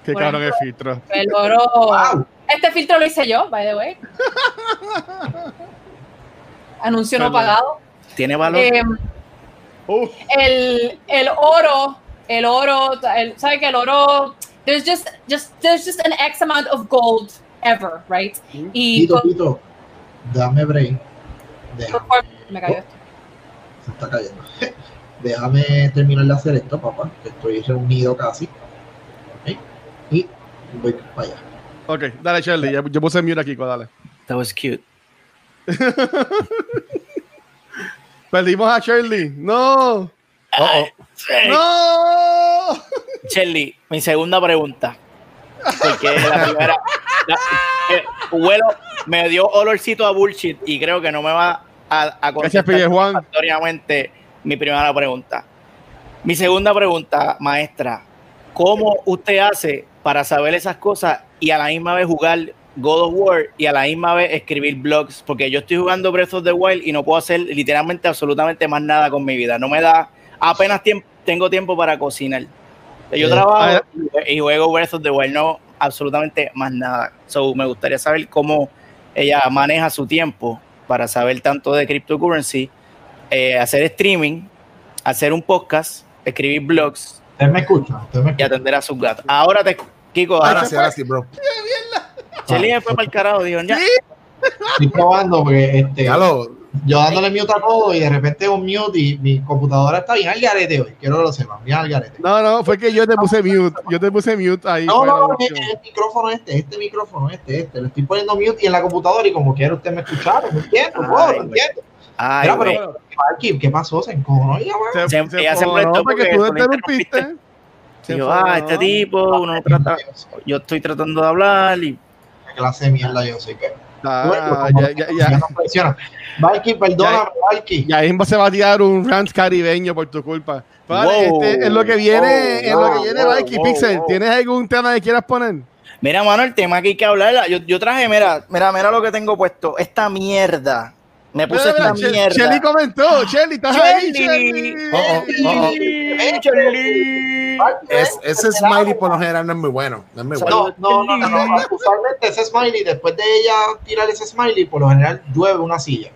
Qué caro que filtro. El oro. Wow. Este filtro lo hice yo, by the way. Anuncio no pagado. Tiene valor. El oro, ¿sabes qué? El oro, there's just an X amount of gold ever, right? Pito, dame break. Me cayó esto. Se está cayendo. Déjame terminar de hacer esto, papá, que estoy reunido casi. Okay. Y voy para allá. Ok, dale, Shirley. Yo puse mute aquí, dale. That was cute. Perdimos a Shirley. ¡No! ¡No! Shirley, mi segunda pregunta. Porque la primera... Bueno, me dio olorcito a bullshit y creo que no me va a contestar mi primera pregunta. Mi segunda pregunta, maestra, ¿cómo usted hace para saber esas cosas y a la misma vez jugar God of War y a la misma vez escribir blogs? Porque yo estoy jugando Breath of the Wild y no puedo hacer literalmente absolutamente más nada con mi vida. No me da, apenas tengo tiempo para cocinar. Yo trabajo y juego Breath of the Wild, no absolutamente más nada. So, me gustaría saber cómo ella maneja su tiempo para saber tanto de cryptocurrency, hacer streaming, hacer un podcast, escribir blogs. Usted me escucha. Y atender a sus gatos. Ahora te, Kiko. Ahora sí, bro. Shelley me fue para el carajo, dijo, ya. Estoy probando porque yo dándole mute a todo y de repente un mute y mi computadora está bien al garete hoy. Quiero que lo sepan, bien al garete. No, fue que yo te puse mute ahí. No, el micrófono este. Le estoy poniendo mute y en la computadora y como quiera usted me escucharon, ¿me entiendo? No entiendo. Ay, mira, pero ¿qué pasó? Se encojonó ella, güey. Ella se molestó porque tú interrumpiste. Este tipo, uno trata... Yo estoy tratando de hablar y... Qué clase de mierda yo soy, que... Ya. Valky, perdóname, Valky. Y ahí se va a tirar un rant caribeño por tu culpa. Vale, wow, es lo que viene, Valky. Pixel, ¿tienes algún tema que quieras poner? Mira, mano, el tema que hay que hablar. Yo traje, mira lo que tengo puesto. Esta mierda Me puse esta mierda. Shelley comentó. Shelley, ¿estás ahí, Shelley? Ese smiley por lo general no es muy bueno. No, es muy bueno. No. Usualmente ese smiley, después de ella tirar ese smiley, por lo general llueve una silla.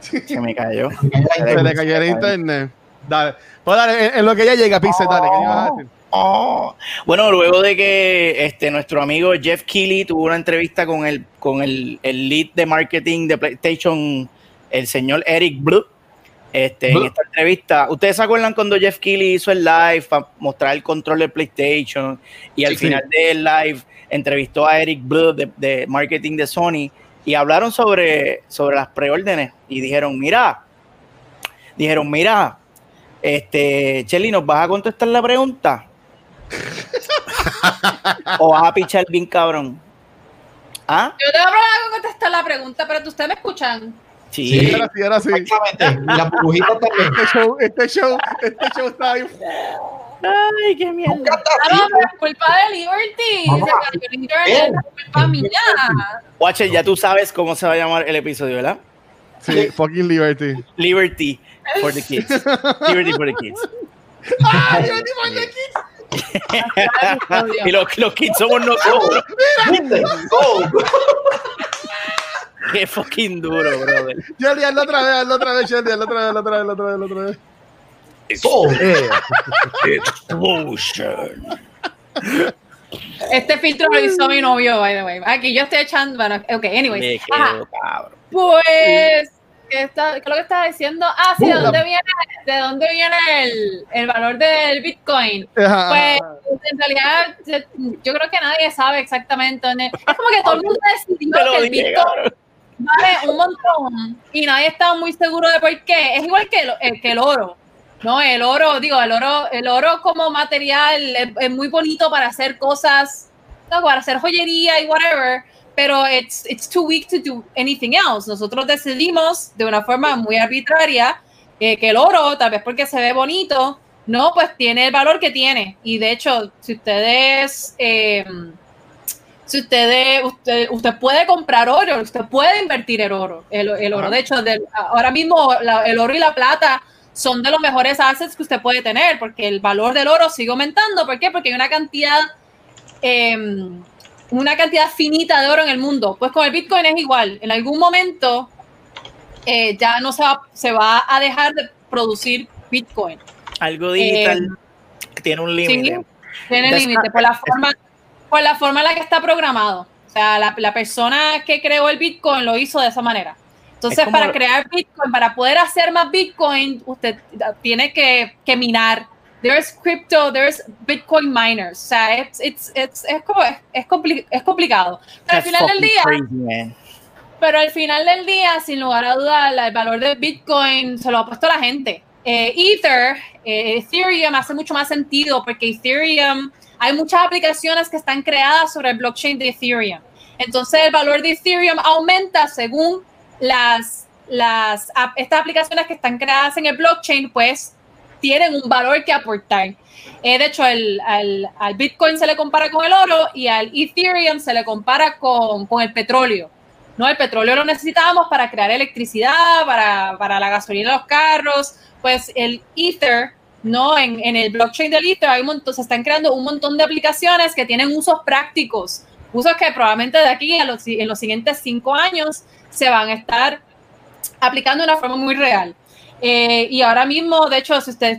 Se me cayó. Se le cayó el internet. Dale. Pues dale, en lo que ya llega, Pixel, dale. ¿Qué ibas a decir? Oh. Bueno, luego de que nuestro amigo Jeff Keighley tuvo una entrevista con el lead de marketing de PlayStation, el señor Eric Blue, en esta entrevista, ¿ustedes se acuerdan cuando Jeff Keighley hizo el live para mostrar el control del PlayStation? Y al final del live entrevistó a Eric Blue de marketing de Sony y hablaron sobre las preórdenes y dijeron, mira, Shelley, ¿nos vas a contestar la pregunta? ¿O vas a pichar bien cabrón? ¿Ah? Yo te voy a contestar la pregunta, pero ustedes me escuchan. Sí, ahora sí. Exactamente. La brujita también. Este show está ahí. Ay, qué mierda. Claro, es culpa de Liberty. Es culpa mía. Wachel, ya tú sabes cómo se va a llamar el episodio, ¿verdad? Sí, fucking Liberty. Liberty for the kids. Liberty for the kids. ¡Ah, Liberty for the kids! Y los kids somos nosotros. ¡Mira! ¡Qué fucking duro, brother! Shirley, hazlo otra vez, Shirley, hazlo otra vez. Explosion. Este filtro lo hizo mi novio, by the way. Aquí yo estoy echando... Bueno, ok, anyways. Me quedo, cabrón. Pues... ¿Qué es lo que estaba diciendo? Ah, sí, ¿de dónde viene el valor del Bitcoin? Pues, en realidad, yo creo que nadie sabe exactamente dónde. Es como que todo el mundo decidió que el Bitcoin vale un montón y nadie está muy seguro de por qué. Es igual que el oro, ¿no? El oro como material es muy bonito para hacer cosas, ¿no? Para hacer joyería y whatever. Pero it's too weak to do anything else. Nosotros decidimos de una forma muy arbitraria que el oro, tal vez porque se ve bonito, no, pues tiene el valor que tiene. Y de hecho, usted puede comprar oro, usted puede invertir en oro. El oro, de hecho, ahora mismo el oro y la plata son de los mejores assets que usted puede tener, porque el valor del oro sigue aumentando. ¿Por qué? Porque hay una cantidad finita de oro en el mundo. Pues con el Bitcoin es igual. En algún momento ya no se va a dejar de producir Bitcoin. Algo digital tiene un límite. Sí, tiene límite por la forma en la que está programado. O sea, la persona que creó el Bitcoin lo hizo de esa manera. Entonces, para crear Bitcoin, para poder hacer más Bitcoin, usted tiene que minar. There's crypto, there's Bitcoin miners. O sea, es complicado. Pero al final del día, sin lugar a duda, el valor del Bitcoin se lo ha puesto la gente. Ethereum hace mucho más sentido porque Ethereum, hay muchas aplicaciones que están creadas sobre el blockchain de Ethereum. Entonces, el valor de Ethereum aumenta según estas aplicaciones que están creadas en el blockchain, pues, tienen un valor que aportar. De hecho, al Bitcoin se le compara con el oro y al Ethereum se le compara con el petróleo. ¿No? El petróleo lo necesitábamos para crear electricidad, para la gasolina de los carros. Pues el Ether, ¿no? En el blockchain del Ether se están creando un montón de aplicaciones que tienen usos prácticos, usos que probablemente de aquí en los siguientes 5 años se van a estar aplicando de una forma muy real. Y ahora mismo, de hecho, si usted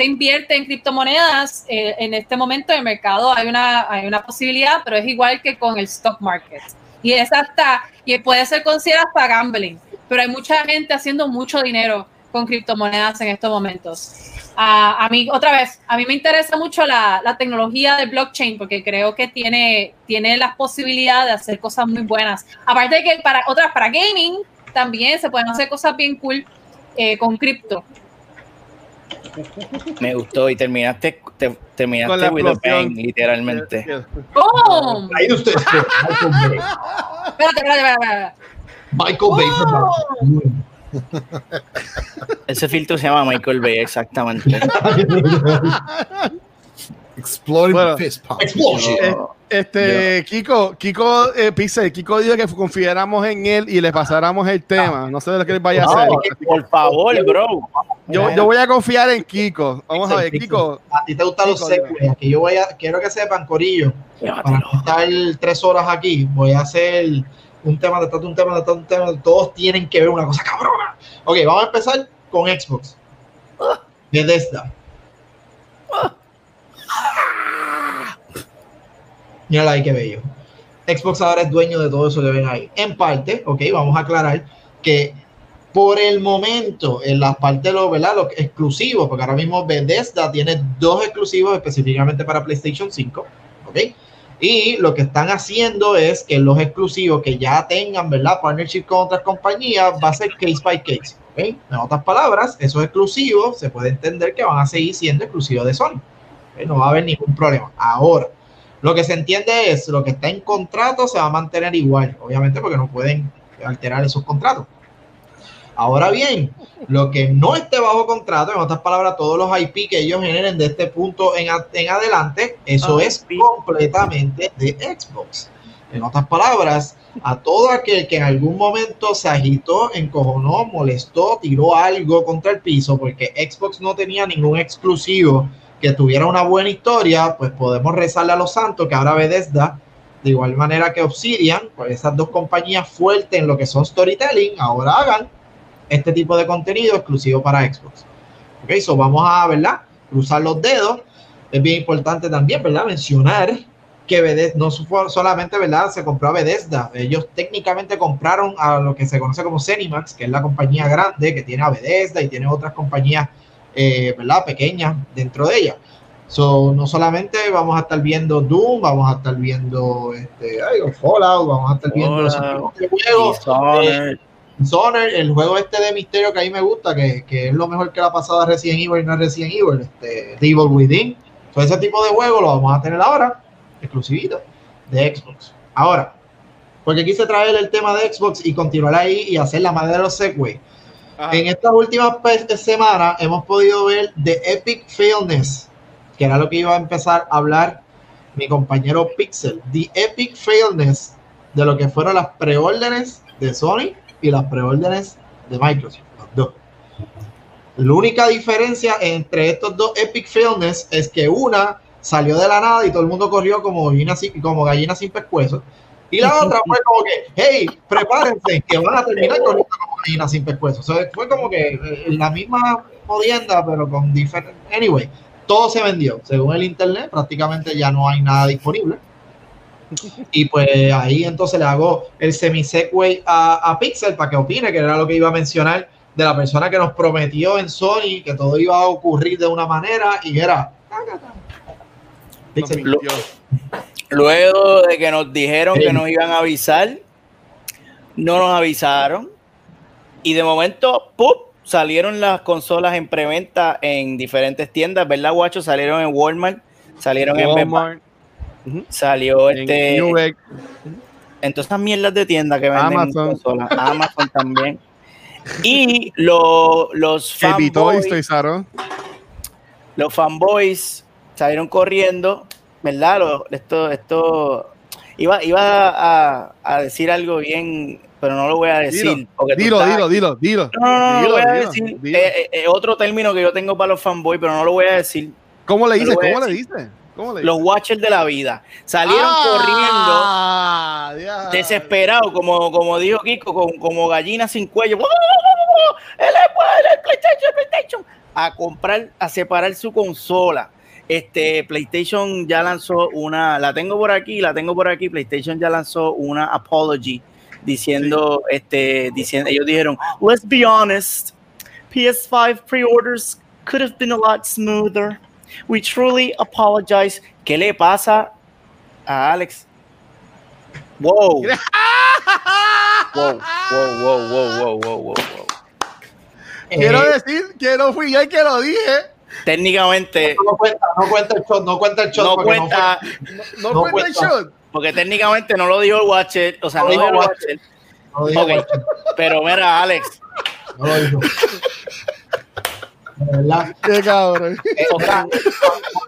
invierte en criptomonedas, en este momento en el mercado hay una posibilidad, pero es igual que con el stock market. Y puede ser considerado hasta gambling, pero hay mucha gente haciendo mucho dinero con criptomonedas en estos momentos. A mí me interesa mucho la tecnología del blockchain porque creo que tiene las posibilidades de hacer cosas muy buenas. Aparte de que para gaming también se pueden hacer cosas bien cool. Con cripto. Me gustó y terminaste with a bang, literalmente. ¡Boom! Ahí usted. Espérate. Michael Bay. Ese filtro se llama Michael Bay, exactamente. Exploding fist pump. Explosion. Kiko dijo que confiáramos en él y le pasáramos el tema. No sé de lo que él vaya a hacer. Por favor, bro. Yo voy a confiar en Kiko. Vamos a ver, Kiko. A ti te gustan los secuelos. Que yo quiero que sepan, corillo, para estar 3 horas aquí, voy a hacer un tema de tanto, un tema de tanto, un tema de... Todos tienen que ver una cosa cabrona. Ok, vamos a empezar con Xbox. Bethesda. Mírala ahí, qué bello. Xbox ahora es dueño de todo eso que ven ahí. En parte, ok, vamos a aclarar que por el momento, en la parte de los exclusivos, porque ahora mismo Bethesda tiene 2 exclusivos específicamente para PlayStation 5, ok, y lo que están haciendo es que los exclusivos que ya tengan, ¿verdad?, partnership con otras compañías, va a ser case by case, ok. En otras palabras, esos exclusivos se puede entender que van a seguir siendo exclusivos de Sony, ¿okay? No va a haber ningún problema. Ahora, lo que se entiende es lo que está en contrato se va a mantener igual, obviamente, porque no pueden alterar esos contratos. Ahora bien, lo que no esté bajo contrato, en otras palabras, todos los IP que ellos generen de este punto en adelante, eso es completamente de Xbox. En otras palabras, a todo aquel que en algún momento se agitó, encojonó, molestó, tiró algo contra el piso, porque Xbox no tenía ningún exclusivo que tuviera una buena historia, pues podemos rezarle a los santos que ahora Bethesda, de igual manera que Obsidian, pues esas dos compañías fuertes en lo que son storytelling, ahora hagan este tipo de contenido exclusivo para Xbox. Ok, eso vamos a, ¿verdad?, cruzar los dedos. Es bien importante también, ¿verdad?, mencionar que Bethesda no solamente, ¿verdad?, se compró a Bethesda. Ellos técnicamente compraron a lo que se conoce como Zenimax, que es la compañía grande que tiene a Bethesda y tiene otras compañías ¿verdad?, pequeñas dentro de ella. So, no solamente vamos a estar viendo Doom, vamos a estar viendo Fallout, vamos a estar viendo el juego Dishonored, el juego de misterio que a mí me gusta, que es lo mejor que la pasada Resident Evil, no Resident Evil, Evil Within. So, ese tipo de juego lo vamos a tener ahora exclusivito de Xbox. Ahora, porque quise traer el tema de Xbox y continuar ahí y hacer la madre de los segways. Ajá. En estas últimas semanas hemos podido ver The Epic Failness, que era lo que iba a empezar a hablar mi compañero Pixel. The Epic Failness de lo que fueron las preórdenes de Sony y las preórdenes de Microsoft, los dos. La única diferencia entre estos dos Epic Failness es que una salió de la nada y todo el mundo corrió como gallina sin pescuezo. Y la otra fue como que, hey, prepárense, que van a terminar con esta compañía sin pescuezo. O sea, fue como que la misma jodienda, pero con diferente. Anyway, todo se vendió. Según el internet, prácticamente ya no hay nada disponible. Y pues ahí entonces le hago el semi-segue a Pixel para que opine, que era lo que iba a mencionar de la persona que nos prometió en Sony que todo iba a ocurrir de una manera y era... Pixel. Luego de que nos dijeron que nos iban a avisar, no nos avisaron y de momento ¡pup!, salieron las consolas en preventa en diferentes tiendas, ¿verdad, guacho? Salieron en Walmart, salieron en Walmart, salió en todas esas mierdas de tiendas que venden Amazon. Consolas, Amazon también. Y los fanboys, salieron corriendo, ¿verdad? Esto iba a decir algo bien, pero no lo voy a decir. Dilo. No lo voy a decir. Otro término que yo tengo para los fanboys, pero no lo voy a decir. ¿Cómo le dices? Los Wachel de la vida. Salieron corriendo desesperados, como dijo Kiko, como gallinas sin cuello. El PlayStation. A comprar, a separar su consola. PlayStation ya lanzó una, la tengo por aquí, PlayStation ya lanzó una apology diciendo, ellos dijeron, let's be honest, PS5 pre-orders could have been a lot smoother. We truly apologize. ¿Qué le pasa a Alex? Wow. Quiero decir que no fui yo el que lo dije. Técnicamente no cuenta el shot porque técnicamente no lo dijo el Watcher, o sea, no dijo el Watcher. Pero mira, Alex, no lo dijo. ¿verdad? Qué cabrón.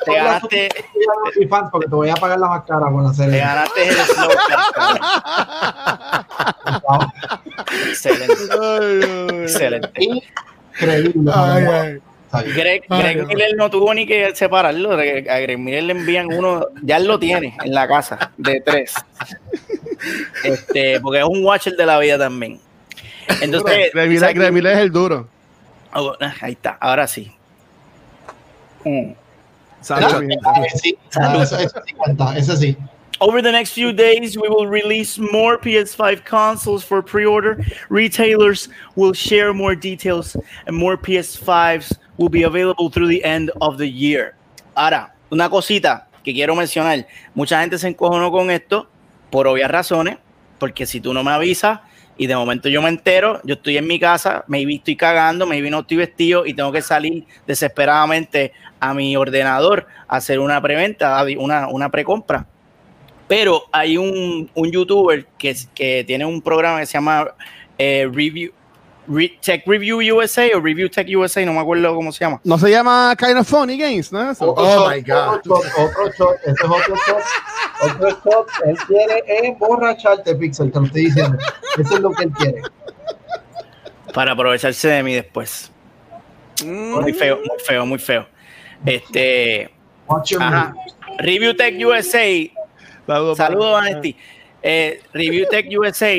Te ganaste. Porque te voy a pagar la máscara por hacer. Te ganaste el slow. Excelente. Excelente. Increíble. Greg Miller no tuvo ni que separarlo. A Greg Miller le envían uno, ya él lo tiene en la casa de 3. Porque es un watcher de la vida también. Entonces, Greg Miller es el duro. Oh, ahí está, ahora sí. Eso sí. Over the next few days, we will release more PS5 consoles for pre-order. Retailers will share more details and more PS5s will be available through the end of the year. Ahora, una cosita que quiero mencionar. Mucha gente se encojonó con esto por obvias razones, porque si tú no me avisas y de momento yo me entero, yo estoy en mi casa, maybe estoy cagando, maybe no estoy vestido y tengo que salir desesperadamente a mi ordenador a hacer una preventa, una precompra. Pero hay un youtuber que tiene un programa que se llama Tech Review USA o Review Tech USA, no me acuerdo cómo se llama. No se llama Kind of Funny Games, ¿no? Oh my God. Otro shot. Él quiere emborracharte, Pixel, te lo estoy diciendo. Eso es lo que él quiere. Para aprovecharse de mí después. Muy feo. Ajá. Review Tech USA. Saludos, Anesti. Review Tech USA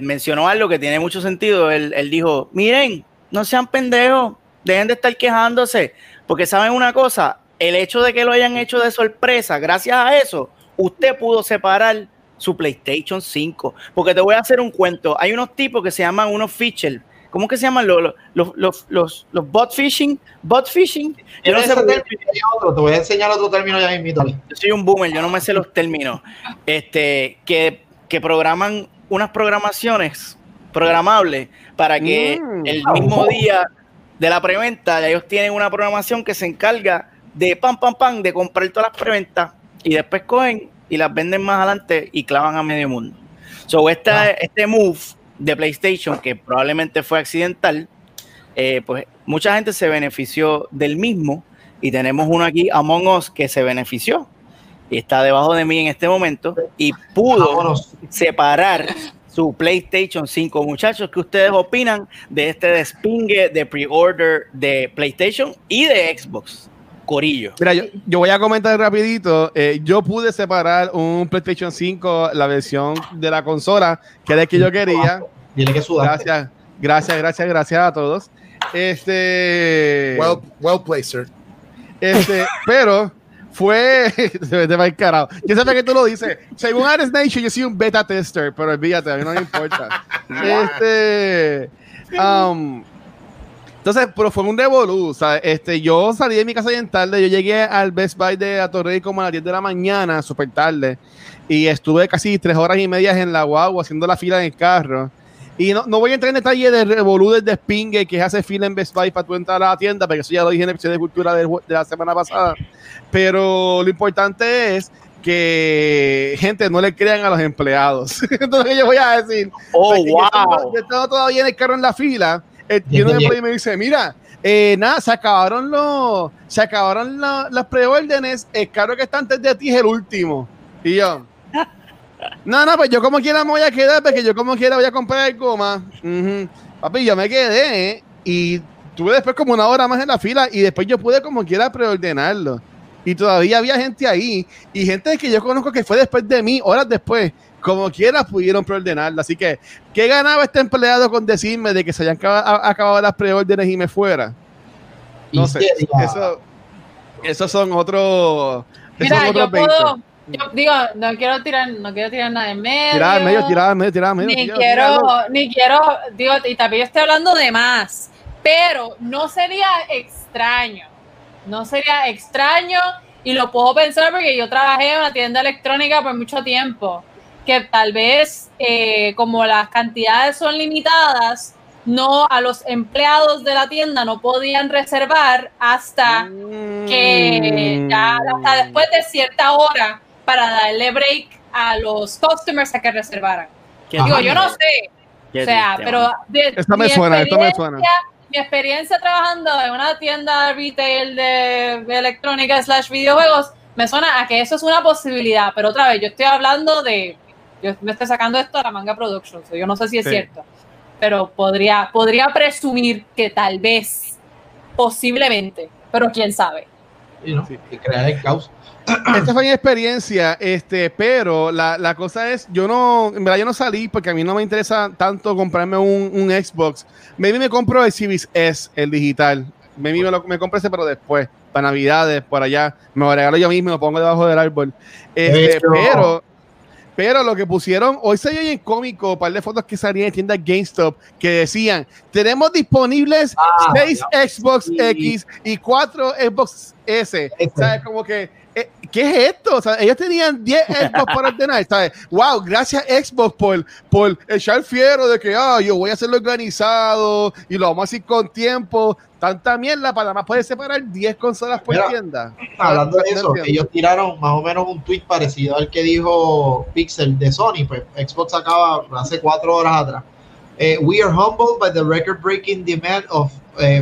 mencionó algo que tiene mucho sentido. Él dijo, miren, no sean pendejos, dejen de estar quejándose, porque saben una cosa, el hecho de que lo hayan hecho de sorpresa, gracias a eso, usted pudo separar su PlayStation 5. Porque te voy a hacer un cuento. Hay unos tipos que se llaman unos Fisher. ¿Cómo que se llaman los bot phishing? ¿Bot phishing? Yo no sé otro, te voy a enseñar otro término ya mismo. Yo soy un boomer, yo no me sé los términos. Que programan unas programaciones programables para que el mismo día de la preventa, ellos tienen una programación que se encarga de de comprar todas las preventas y después cogen y las venden más adelante y clavan a medio mundo. So, este move de PlayStation, que probablemente fue accidental, pues mucha gente se benefició del mismo y tenemos uno aquí, Among Us, que se benefició y está debajo de mí en este momento y pudo separar su PlayStation 5. Muchachos, ¿qué ustedes opinan de este despingue de pre-order de PlayStation y de Xbox? Corillo. Mira, yo voy a comentar rapidito. Yo pude separar un PlayStation 5, la versión de la consola, que era el que yo quería. Tiene que sudar. Gracias a todos. Well played, sir. Pero fue de mal carajo. Yo sabía que tú lo dices. Según Alex Nation, yo soy un beta tester, pero olvídate, a mí no me importa. Entonces, pero fue un revolú, o sea, yo salí de mi casa bien tarde, yo llegué al Best Buy de Atorrey como a las 10 de la mañana, súper tarde, y estuve casi 3 horas y media en la guagua haciendo la fila en el carro, y no voy a entrar en detalle del revolú del despingue que hace fila en Best Buy para tú entrar a la tienda, porque eso ya lo dije en el episodio de Cultura de la semana pasada, pero lo importante es que, gente, no le crean a los empleados. Entonces yo voy a decir, yo estaba todavía en el carro en la fila, y me dice, mira, nada, se acabaron las preórdenes, el carro que está antes de ti es el último. Y yo, no, pues yo como quiera me voy a quedar, porque yo como quiera voy a comprar el goma. Papi, yo me quedé, y tuve después como 1 hora más en la fila, y después yo pude como quiera preordenarlo. Y todavía había gente ahí, y gente que yo conozco que fue después de mí, horas después, como quiera pudieron preordenarla. Así que, ¿qué ganaba este empleado con decirme de que se hayan acabado las preórdenes y me fuera? No sé, esos son otros. Mira, no quiero tirar nada en medio. Tirar medio. Ni quiero, y también estoy hablando de más, pero no sería extraño, y lo puedo pensar porque yo trabajé en una tienda electrónica por mucho tiempo, que tal vez como las cantidades son limitadas, a los empleados de la tienda no podían reservar hasta que ya hasta después de cierta hora para darle break a los customers a que reservaran. Yo no sé, pero esto me suena. Mi experiencia trabajando en una tienda retail de electrónica / videojuegos me suena a que eso es una posibilidad, pero otra vez, yo estoy hablando de... Yo me estoy sacando esto a la manga Productions, yo no sé si es cierto, pero podría presumir que tal vez, posiblemente, pero quién sabe. Y no, y crear el caos. Esta fue mi experiencia, pero la cosa es, yo no salí porque a mí no me interesa tanto comprarme un Xbox. Maybe me compro el Series S, el digital. Maybe me compro ese, pero después, para Navidades, por allá. Me lo regalo yo mismo, lo pongo debajo del árbol. Pero lo que pusieron, hoy se oye en cómico, un par de fotos que salían de tiendas GameStop que decían, tenemos disponibles 6 Xbox X y 4 Xbox S. ¿Sabes? Como que, ¿qué es esto? O sea, ellos tenían 10 Xbox para ordenar, ¿sabes? Wow, gracias Xbox por echar fiero de que yo voy a hacerlo organizado y lo vamos a hacer con tiempo. Tanta mierda para nada más poder separar 10 consolas por tienda. Hablando de eso, ellos tiraron más o menos un tweet parecido al que dijo Pixel de Sony, pues Xbox acaba hace 4 horas atrás. We are humbled by the record-breaking demand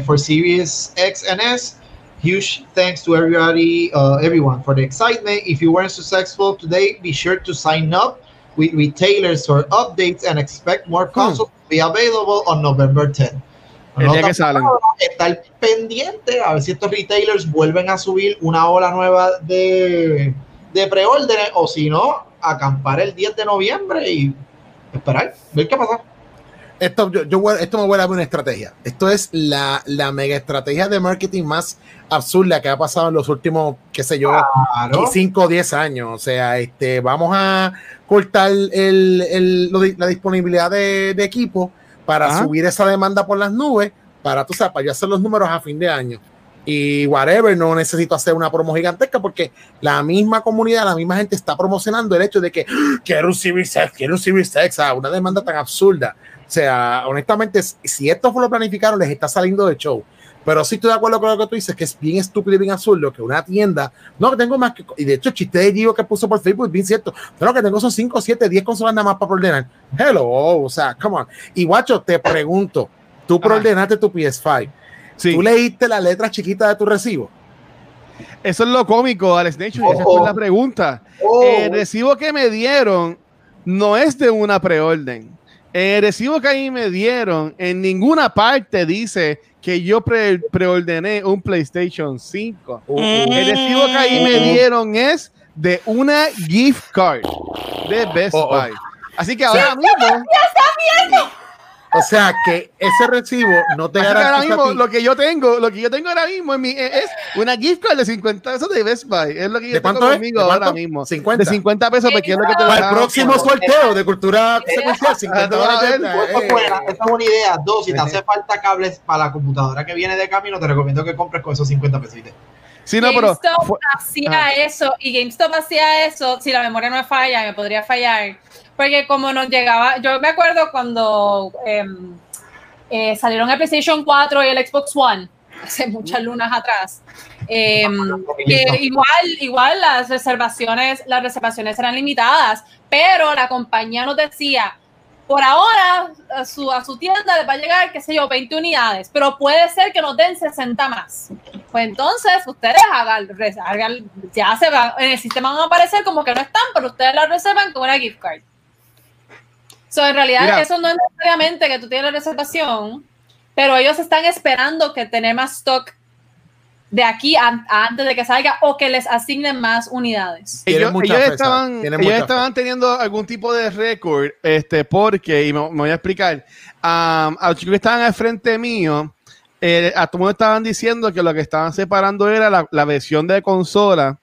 for Series X and S. Huge thanks to everyone for the excitement. If you weren't successful today, be sure to sign up with retailers for updates and expect more consoles to be available on November 10th. El día que salen. Estar pendiente a ver si estos retailers vuelven a subir una ola nueva de preórdenes o si no, acampar el 10 de noviembre y esperar, ver qué pasa. Esto me vuelve a ver una estrategia. Esto es la mega estrategia de marketing más absurda que ha pasado en los últimos, qué sé yo, 5 o 10 años. O sea, vamos a cortar la disponibilidad de equipo para subir esa demanda por las nubes, para yo hacer los números a fin de año. Y whatever, no necesito hacer una promo gigantesca porque la misma comunidad, la misma gente está promocionando el hecho de que quiero un Series X, una demanda tan absurda. O sea, honestamente, si esto fue lo planificaron, les está saliendo de show. Pero sí estoy de acuerdo con lo que tú dices, que es bien estúpido y bien absurdo que una tienda, y de hecho el chiste de Gigo que puso por Facebook es bien cierto, pero que tengo son 5, 7, 10 consolas nada más para ordenar. Hello, o sea, come on. Y guacho, te pregunto, tú ordenaste tu PS5, ¿tú leíste la letra chiquita de tu recibo? Eso es lo cómico, Alex Nation, esa fue la pregunta. El recibo que me dieron no es de una preorden. El recibo que ahí me dieron, en ninguna parte dice que yo preordené un PlayStation 5. El recibo que ahí me dieron es de una gift card de Best Buy. Así que ahora mismo... O sea, que ese recibo no te garantiza ahora mismo, lo que yo tengo ahora mismo es una gift card de 50 pesos de Best Buy. Es lo que yo tengo conmigo ahora mismo. 50. De 50 pesos, porque es lo que te para el próximo sorteo de Cultura Secuencial, 50 dólares. Esa es una idea. 2, si te hace falta cables para la computadora que viene de camino, te recomiendo que compres con esos 50 pesitos. Sí, no, GameStop hacía eso, si la memoria no me falla, me podría fallar, porque como nos llegaba, yo me acuerdo cuando salieron el PlayStation 4 y el Xbox One, hace muchas lunas atrás, que igual las reservaciones eran limitadas, pero la compañía nos decía, por ahora a su tienda les va a llegar, qué sé yo, 20 unidades, pero puede ser que nos den 60 más. Pues entonces ustedes hagan, ya se van, en el sistema van a aparecer como que no están, pero ustedes las reservan con una gift card. So, en realidad eso no es necesariamente que tú tienes la reservación, pero ellos están esperando que tener más stock de aquí a antes de que salga o que les asignen más unidades. Ellos estaban teniendo algún tipo de récord, porque, y me voy a explicar, a los chicos que estaban al frente mío, a todo el mundo estaban diciendo que lo que estaban separando era la versión de consola,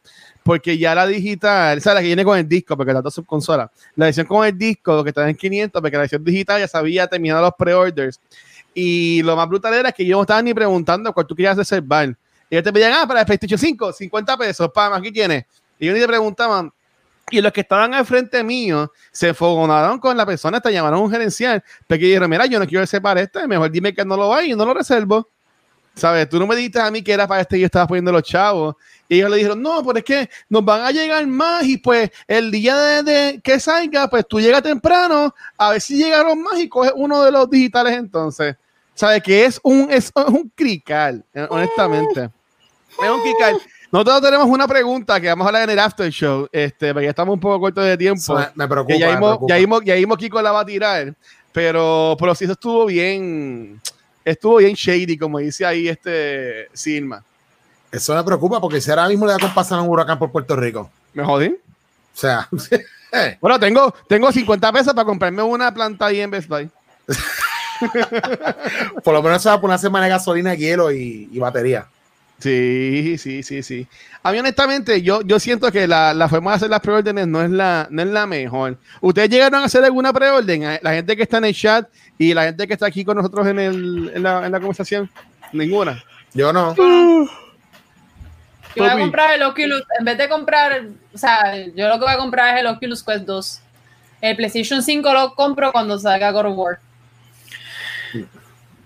porque ya la digital, o sea, la que viene con el disco, porque las dos son consolas, la versión con el disco, lo que está en 500, porque la versión digital ya se había terminado los pre-orders. Y lo más brutal era que ellos no estaban ni preguntando cuál tú querías reservar. Ellos te pedían, para el PlayStation 5, 50 pesos, pam, aquí tienes. Y ellos ni te preguntaban. Y los que estaban al frente mío se enfogonaron con la persona, hasta llamaron a un gerencial, porque dijeron, mira, yo no quiero reservar esto, mejor dime que no lo va y yo no lo reservo. ¿Sabes? Tú no me dijiste a mí que era para este y yo estaba poniendo los chavos. Y ellos le dijeron, no, pero es que nos van a llegar más y pues el día de que salga, pues tú llegas temprano, a ver si llegaron más y coges uno de los digitales entonces. O ¿Sabes? Que es un crical, honestamente. Es un crical. Nosotros tenemos una pregunta que vamos a hablar en el after show, porque ya estamos un poco cortos de tiempo. Me preocupa, ya vimos Kiko la va a tirar, pero sí, eso estuvo bien shady, como dice ahí Silma. Eso me preocupa, porque si ahora mismo le da con pasar un huracán por Puerto Rico. ¿Me jodí? O sea... Bueno, tengo 50 pesos para comprarme una planta ahí en Best Buy. Por lo menos se va a poner una semana de gasolina, hielo y batería. Sí. A mí, honestamente, yo siento que la forma de hacer las preórdenes no es la mejor. ¿Ustedes llegaron a hacer alguna preorden? La gente que está en el chat y la gente que está aquí con nosotros en la conversación. Ninguna. Yo no. Yo voy a comprar el Oculus, en vez de comprar, o sea, yo lo que voy a comprar es el Oculus Quest 2. El PlayStation 5 lo compro cuando salga God of War.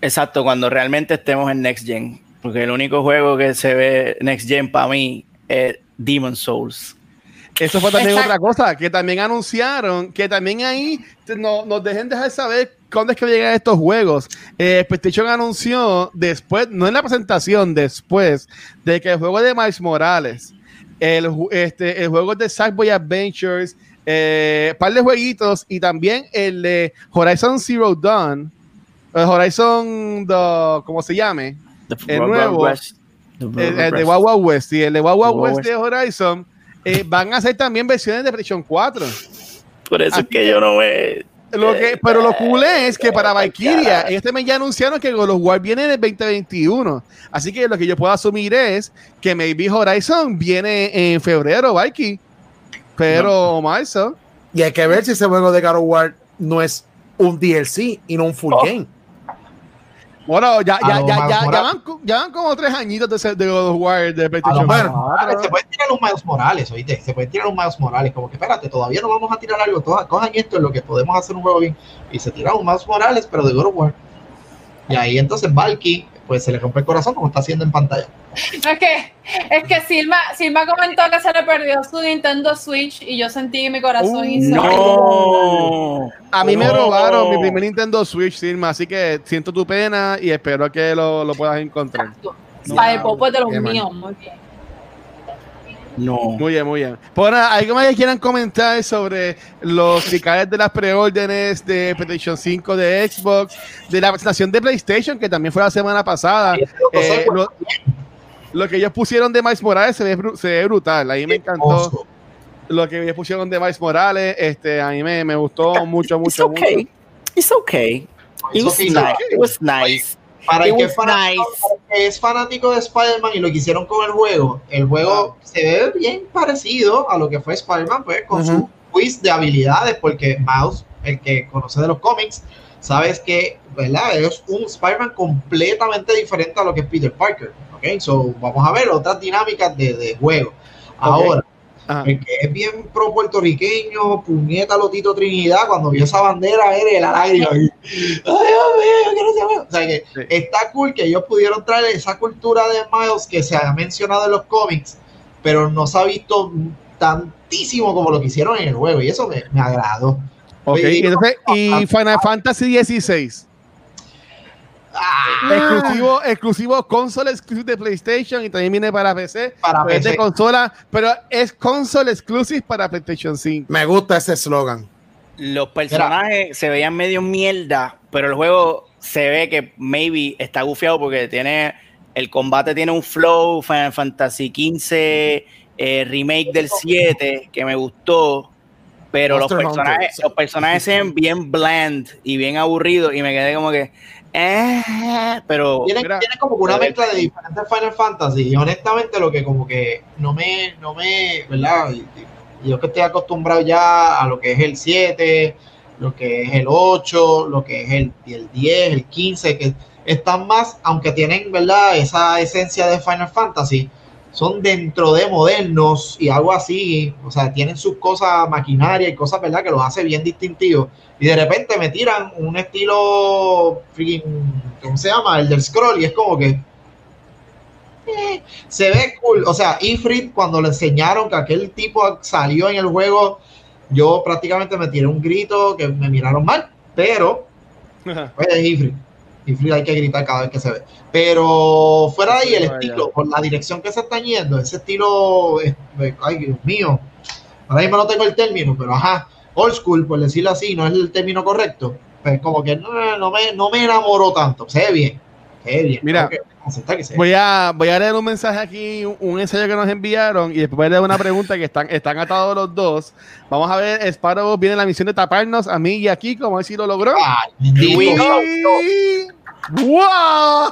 Exacto, cuando realmente estemos en Next Gen. Porque el único juego que se ve Next Gen para mí es Demon's Souls. Eso fue también otra cosa, que también anunciaron, que también ahí nos dejar saber cuándo es que llegan estos juegos. PlayStation anunció después, no en la presentación, después de que el juego de Miles Morales, el juego de Sackboy Adventures, par de jueguitos, y también el de Horizon Zero Dawn, ¿cómo se llame? El nuevo, el de Wild Wild West, y el de Wild Wild West de Horizon. Van a hacer también versiones de PlayStation 4. Por eso es que yo no veo. Pero lo cool es que para Valkyria, este mes ya anunciaron que God of War viene en el 2021. Así que lo que yo puedo asumir es que maybe Horizon viene en febrero, Valky. Pero marzo. Y hay que ver si ese juego de God of War no es un DLC y no un full game. Bueno, ya van como 3 añitos de God of War de PlayStation. Se pueden tirar un Miles Morales, oíste, como que espérate, todavía no vamos a tirar algo, cojan esto en lo que podemos hacer un juego bien, y se tira un Miles Morales, pero de God of War. Y ahí entonces Valky, pues se le rompe el corazón como está haciendo en pantalla. Es que Silma comentó que se le perdió su Nintendo Switch y yo sentí que mi corazón hizo. ¡No! A mí me robaron mi primer Nintendo Switch, Silma, así que siento tu pena y espero que lo puedas encontrar. Para el popo es de los míos, muy bien. No. Muy bien. Por nada, ¿algo más que quieran comentar sobre los cricales de las preórdenes de PlayStation 5, de Xbox, de la presentación de PlayStation, que también fue la semana pasada? Lo que ellos pusieron de Miles Morales se ve brutal. Ahí me encantó. Lo que ellos pusieron de Miles Morales, a mí me gustó mucho. It was nice. Para el que es fanático de Spider-Man y lo que hicieron con el juego se ve bien parecido a lo que fue Spider-Man, pues, con su quiz de habilidades, porque Miles, el que conoce de los cómics, sabes que, ¿verdad?, es un Spider-Man completamente diferente a lo que es Peter Parker. Ok, so vamos a ver otras dinámicas de juego. Ahora, el que es bien pro puertorriqueño, puñeta Lotito Trinidad, cuando vio esa bandera era la lágrima. Ay, Dios mío, que no se vea. O sea que está cool que ellos pudieron traer esa cultura de Miles que se ha mencionado en los cómics, pero no se ha visto tantísimo como lo que hicieron en el juego, y eso me agradó. Ok, y Final Fantasy XVI. Exclusivo console exclusive de PlayStation, y también viene para PC. Es de consola, pero es console exclusive para PlayStation 5. Me gusta ese slogan. Los personajes se veían medio mierda, pero el juego se ve que maybe está gufiado porque el combate tiene un flow. Final Fantasy XV, remake del 7, que me gustó. Pero los personajes se ven bien bland y bien aburridos, y me quedé como que pero tiene como una mezcla de diferentes Final Fantasy, y honestamente lo que como que no me ¿verdad? Yo que estoy acostumbrado ya a lo que es el 7, lo que es el 8, lo que es el 10, el 15, que están más, aunque tienen, ¿verdad?, esa esencia de Final Fantasy, son dentro de modernos y algo así, o sea, tienen sus cosas, maquinaria y cosas, ¿verdad?, que los hace bien distintivos, y de repente me tiran un estilo freaking, ¿cómo se llama?, el del scroll, y es como que se ve cool. O sea, Ifrit, cuando le enseñaron que aquel tipo salió en el juego, yo prácticamente me tiré un grito, que me miraron mal, pero pues, es Ifrit. Tiflis hay que gritar cada vez que se ve. Pero fuera de ahí, el estilo, por la dirección que se están yendo, ese estilo, ay Dios mío, ahora mismo no tengo el término, pero ajá, old school, por decirlo así, no es el término correcto, pues como que no me enamoró tanto, se ve bien, se ve bien. Mira, voy a leer un mensaje aquí, un ensayo que nos enviaron, y después voy a leer una pregunta que están atados los dos. Vamos a ver, Sparrow viene la misión de taparnos a mí y a Kiko, vamos a ver si lo logró. Ay, ¡wow!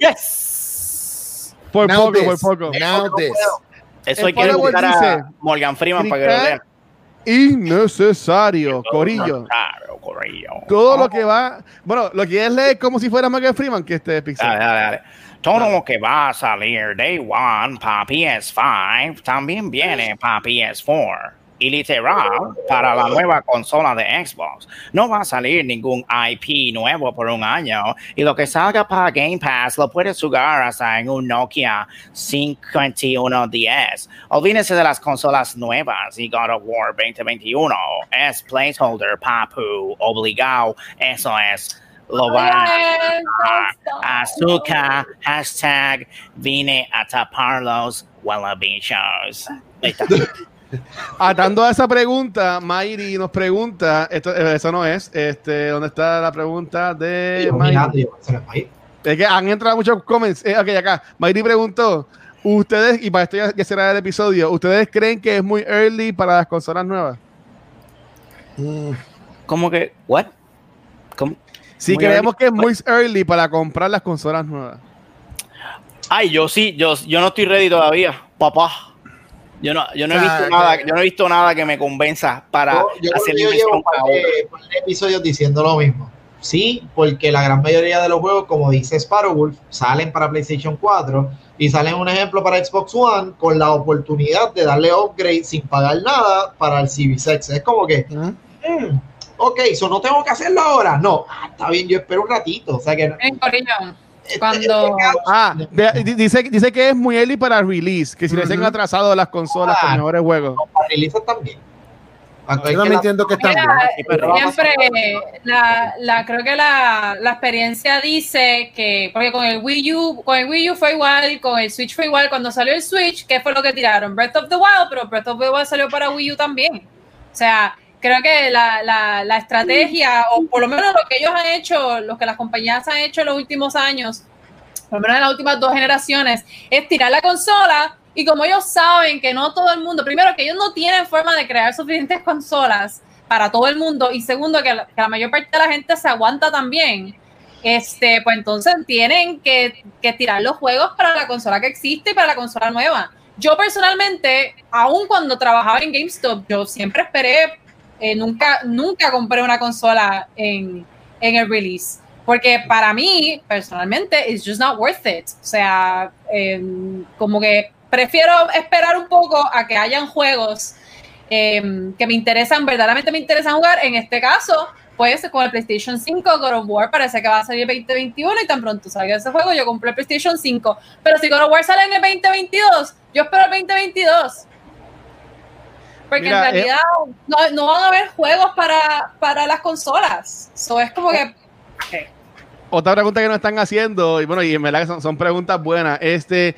¡Yes! Por poco. Eso hay que buscar a Morgan Freeman para que lo vean. Innecesario, Corillo. Todo lo que va... Bueno, lo que es leer como si fuera Morgan Freeman, que este Pixel. Dale. Todo lo que va a salir Day One para PS5 también viene para PS4. Y literal, para la nueva consola de Xbox. No va a salir ningún IP nuevo por un año. Y lo que salga para Game Pass lo puedes jugar hasta en un Nokia 5110. Olvídense de las consolas nuevas y God of War 2021. Es placeholder, papu, obligado. Eso es. Lo van a azúcar, hashtag, vine a tapar los wallabichos. Atando a esa pregunta, Mayri nos pregunta, eso no es, ¿dónde está la pregunta de Mayri? Es que han entrado muchos comments, ok, acá, Mayri preguntó, ustedes, y para esto ya será el episodio, ¿ustedes creen que es muy early para las consolas nuevas? ¿Cómo que? ¿What? ¿Cómo? Si creemos que es muy early para comprar las consolas nuevas. Ay, yo sí, yo no estoy ready todavía, papá. Yo no he visto nada, yo no he visto nada que me convenza para hacer yo llevo para episodios diciendo lo mismo. Sí, porque la gran mayoría de los juegos, como dice Sparrow Wolf, salen para PlayStation 4 y salen un ejemplo para Xbox One con la oportunidad de darle upgrade sin pagar nada para el CB6. Es como que, ok, eso no tengo que hacerlo ahora. No, está bien, yo espero un ratito. O sea que... Cuando... dice que es muy early para release, que si les han atrasado las consolas con mejores juegos. No, para release también. Yo también entiendo que están bien. Siempre creo que la experiencia dice que, porque con el Wii U fue igual, con el Switch fue igual. Cuando salió el Switch, ¿qué fue lo que tiraron? Breath of the Wild, pero Breath of the Wild salió para Wii U también. O sea, creo que la estrategia, o por lo menos lo que ellos han hecho, lo que las compañías han hecho en los últimos años, por lo menos en las últimas dos generaciones, es tirar la consola, y como ellos saben que no todo el mundo, primero que ellos no tienen forma de crear suficientes consolas para todo el mundo, y segundo que la mayor parte de la gente se aguanta también, pues entonces tienen que tirar los juegos para la consola que existe y para la consola nueva. Yo personalmente, aun cuando trabajaba en GameStop, yo siempre esperé. Nunca compré una consola en el release, porque para mí, personalmente, it's just not worth it. O sea, como que prefiero esperar un poco a que hayan juegos que me interesan, verdaderamente me interesan jugar. En este caso, pues con el PlayStation 5, God of War parece que va a salir el 2021, y tan pronto salga ese juego, yo compré el PlayStation 5. Pero si God of War sale en el 2022, yo espero el 2022. Porque mira, en realidad no van a haber juegos para las consolas. Eso es como que... Okay. Otra pregunta que nos están haciendo, y bueno, y en verdad que son preguntas buenas. Dice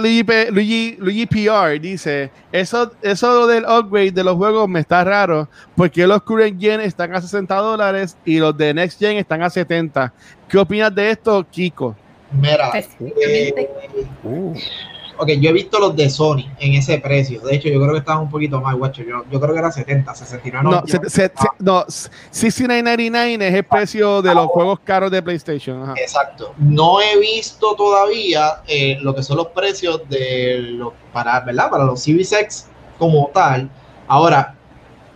Luigi PR, dice, eso del upgrade de los juegos me está raro, porque los current gen están a $60 y los de next gen están a $70. ¿Qué opinas de esto, Kiko? Mira, ok, yo he visto los de Sony en ese precio. De hecho, yo creo que estaban un poquito más, guacho. Yo creo que era 70, 69. No, 69.99 es el precio de los juegos caros de PlayStation. Ajá. Exacto. No he visto todavía lo que son los precios de los para los Series X como tal. Ahora,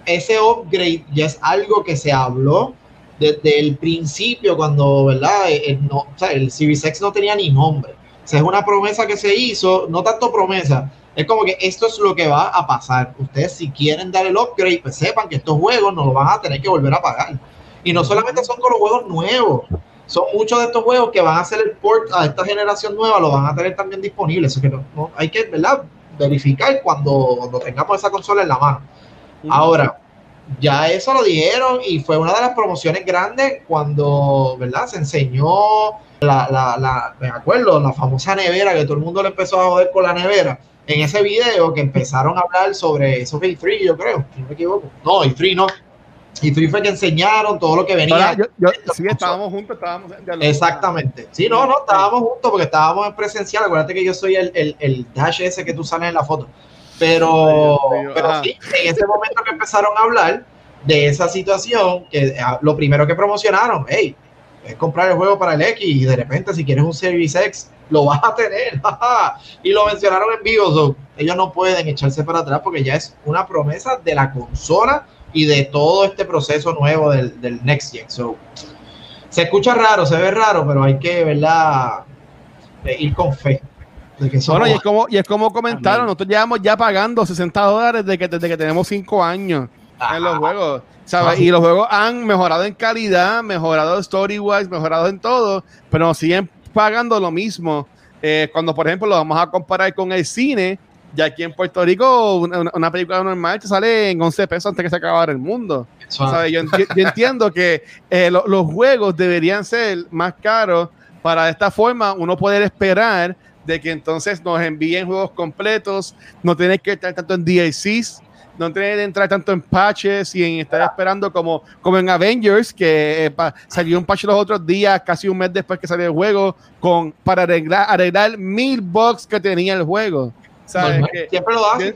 ese upgrade ya es algo que se habló desde el principio, cuando, ¿verdad? El Series X no tenía ni nombre. O sea, es una promesa que se hizo, no tanto promesa, es como que esto es lo que va a pasar. Ustedes, si quieren dar el upgrade, pues sepan que estos juegos no los van a tener que volver a pagar. Y no solamente son con los juegos nuevos, son muchos de estos juegos que van a hacer el port a esta generación nueva, los van a tener también disponibles. Eso que no hay que, ¿verdad?, verificar cuando tengamos esa consola en la mano. Ahora, ya eso lo dijeron y fue una de las promociones grandes cuando, ¿verdad? Se enseñó me acuerdo, la famosa nevera, que todo el mundo le empezó a joder con la nevera. En ese video que empezaron a hablar sobre eso fue E3, yo creo, si no me equivoco. No, E3 no. E3 fue que enseñaron todo lo que venía. Sí, estábamos juntos, estábamos... Exactamente. Sí, no, estábamos juntos porque estábamos en presencial. Acuérdate que yo soy el dash ese que tú sales en la foto. Pero sí, en ese momento que empezaron a hablar de esa situación, que lo primero que promocionaron, hey, es comprar el juego para el X y de repente si quieres un Series X, lo vas a tener. Y lo mencionaron en vivo. So, ellos no pueden echarse para atrás porque ya es una promesa de la consola y de todo este proceso nuevo del Next Gen. So, se escucha raro, se ve raro, pero hay que, ¿verdad?, ir con fe. Bueno, y es como comentaron, nosotros llevamos ya pagando $60 desde que tenemos 5 años en los juegos, ¿sabes? Y los juegos han mejorado en calidad, mejorado story-wise, mejorado en todo, pero nos siguen pagando lo mismo. Cuando, por ejemplo, lo vamos a comparar con el cine, ya aquí en Puerto Rico una película normal te sale en 11 pesos antes que se acabara el mundo. ¿Sabes? Yo entiendo que los juegos deberían ser más caros para de esta forma uno poder esperar de que entonces nos envíen juegos completos, no tener que entrar tanto en DLCs, no tener que entrar tanto en patches y en estar esperando como en Avengers, que salió un patch los otros días, casi un mes después que salió el juego, para arreglar 1000 bugs que tenía el juego. ¿Sabes? Siempre lo hacen.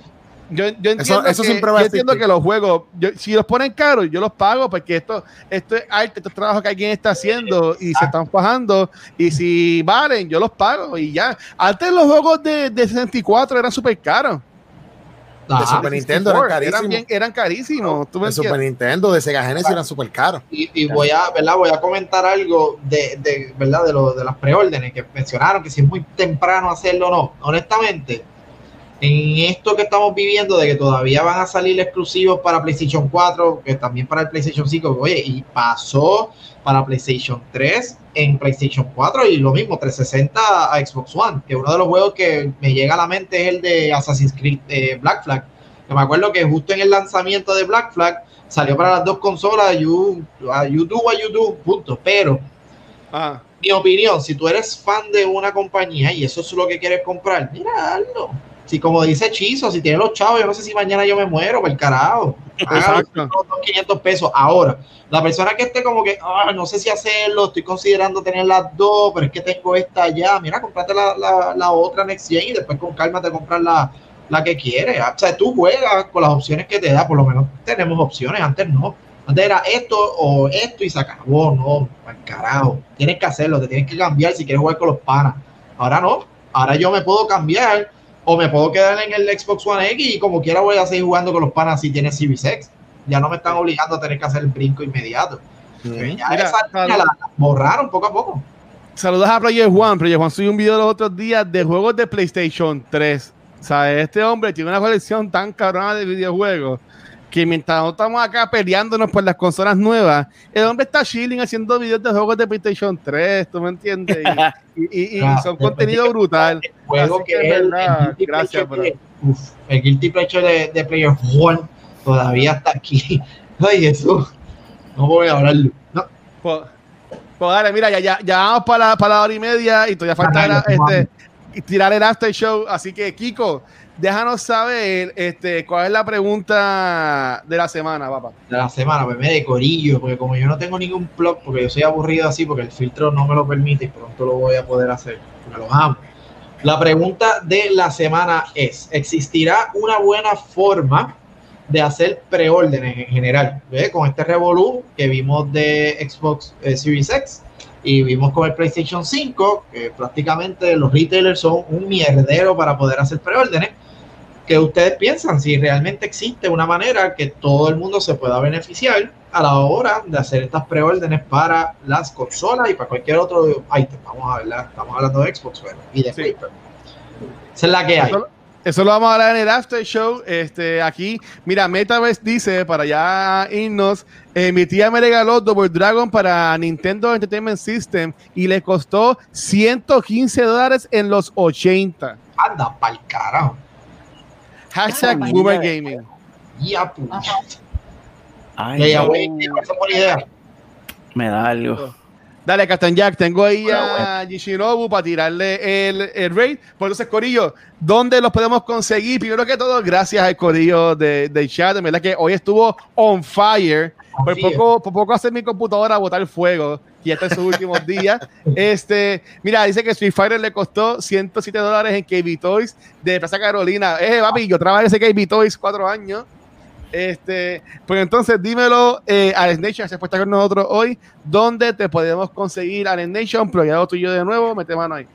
Yo entiendo, que los juegos, si los ponen caros, yo los pago porque esto es arte, estos trabajos que alguien está haciendo y se están fajando, y si valen, yo los pago y ya. Antes los juegos de 64 eran súper caros. De Super Nintendo eran carísimos. Eran carísimos. ¿Tú me entiendes? Super Nintendo, de Sega Genesis eran súper caros. Y voy a comentar algo de las preórdenes que mencionaron, que si es muy temprano hacerlo o no. Honestamente, en esto que estamos viviendo, de que todavía van a salir exclusivos para PlayStation 4, que también para el PlayStation 5, oye, y pasó para PlayStation 3, en PlayStation 4, y lo mismo, 360 a Xbox One, que uno de los juegos que me llega a la mente es el de Assassin's Creed Black Flag, que me acuerdo que justo en el lanzamiento de Black Flag, salió para las dos consolas, you do what you do, punto, pero... Ajá. Mi opinión, si tú eres fan de una compañía y eso es lo que quieres comprar, mira, hazlo. Si como dice Chiso, si tiene los chavos, yo no sé si mañana yo me muero, por el carajo. Exacto. 500 pesos. Ahora, la persona que esté como que, no sé si hacerlo, estoy considerando tener las dos, pero es que tengo esta ya. Mira, comprate la otra Next Gen y después con calma te compras la que quieres. O sea, tú juegas con las opciones que te da, por lo menos tenemos opciones, antes no. Antes era esto o esto y se acabó, no, por el carajo. Tienes que hacerlo, te tienes que cambiar si quieres jugar con los panas. Ahora no, ahora yo me puedo cambiar. O me puedo quedar en el Xbox One X y como quiera voy a seguir jugando con los panas si tiene Series X. Ya no me están obligando a tener que hacer el brinco inmediato. Sí. Ya mira, esa línea la borraron poco a poco. Saludos a Player One. Player One subió un video los otros días de juegos de PlayStation 3. O sea, este hombre tiene una colección tan cabrona de videojuegos que mientras nosotros estamos acá peleándonos por las consolas nuevas, el hombre está chilling haciendo videos de juegos de PlayStation 3, ¿tú me entiendes? Y son contenido brutal. El juego que es verdad, gracias, bro. El Guilty Pleasure de Player One todavía está aquí. Ay, eso. No voy a hablarlo. No. Pues dale, mira, ya vamos para la hora y media y todavía falta tirar el after show. Así que, Kiko, déjanos saber cuál es la pregunta de la semana, papá. De la semana, pues me de corillo, porque como yo no tengo ningún blog, porque yo soy aburrido así, porque el filtro no me lo permite y pronto lo voy a poder hacer, porque los amo. La pregunta de la semana es, ¿existirá una buena forma de hacer preórdenes en general? ¿Ve? Con este revolú que vimos de Xbox Series X, y vimos con el PlayStation 5, que prácticamente los retailers son un mierdero para poder hacer preórdenes. ¿Qué ustedes piensan? Si realmente existe una manera que todo el mundo se pueda beneficiar a la hora de hacer estas preórdenes para las consolas y para cualquier otro item. Vamos a hablar, estamos hablando de Xbox, ¿verdad? Y de Paper. Esa es la que hay. Eso lo vamos a hablar en el after show, aquí. Mira, Metaverse dice, para ya irnos, mi tía me regaló Double Dragon para Nintendo Entertainment System y le costó $115 en los 80. Anda pa'l carajo. #Boomer Gaming. Ya, Ay, no. Me da algo. Dale, Captain Jack, tengo ahí a Yishinobu para tirarle el raid. Por entonces, Corillo, ¿dónde los podemos conseguir? Primero que todo, gracias al Corillo de chat. En verdad que hoy estuvo on fire. Por poco hacer mi computadora botar fuego. Y este es su último día. Mira, dice que Street Fighter le costó $107 en KB Toys de Plaza Carolina. Papi, yo trabajé ese KB Toys 4 años. Pues entonces dímelo, Alex Nation, se puesta con nosotros hoy. ¿Dónde te podemos conseguir, Alex Nation? Proyecto tuyo de nuevo, mete mano ahí.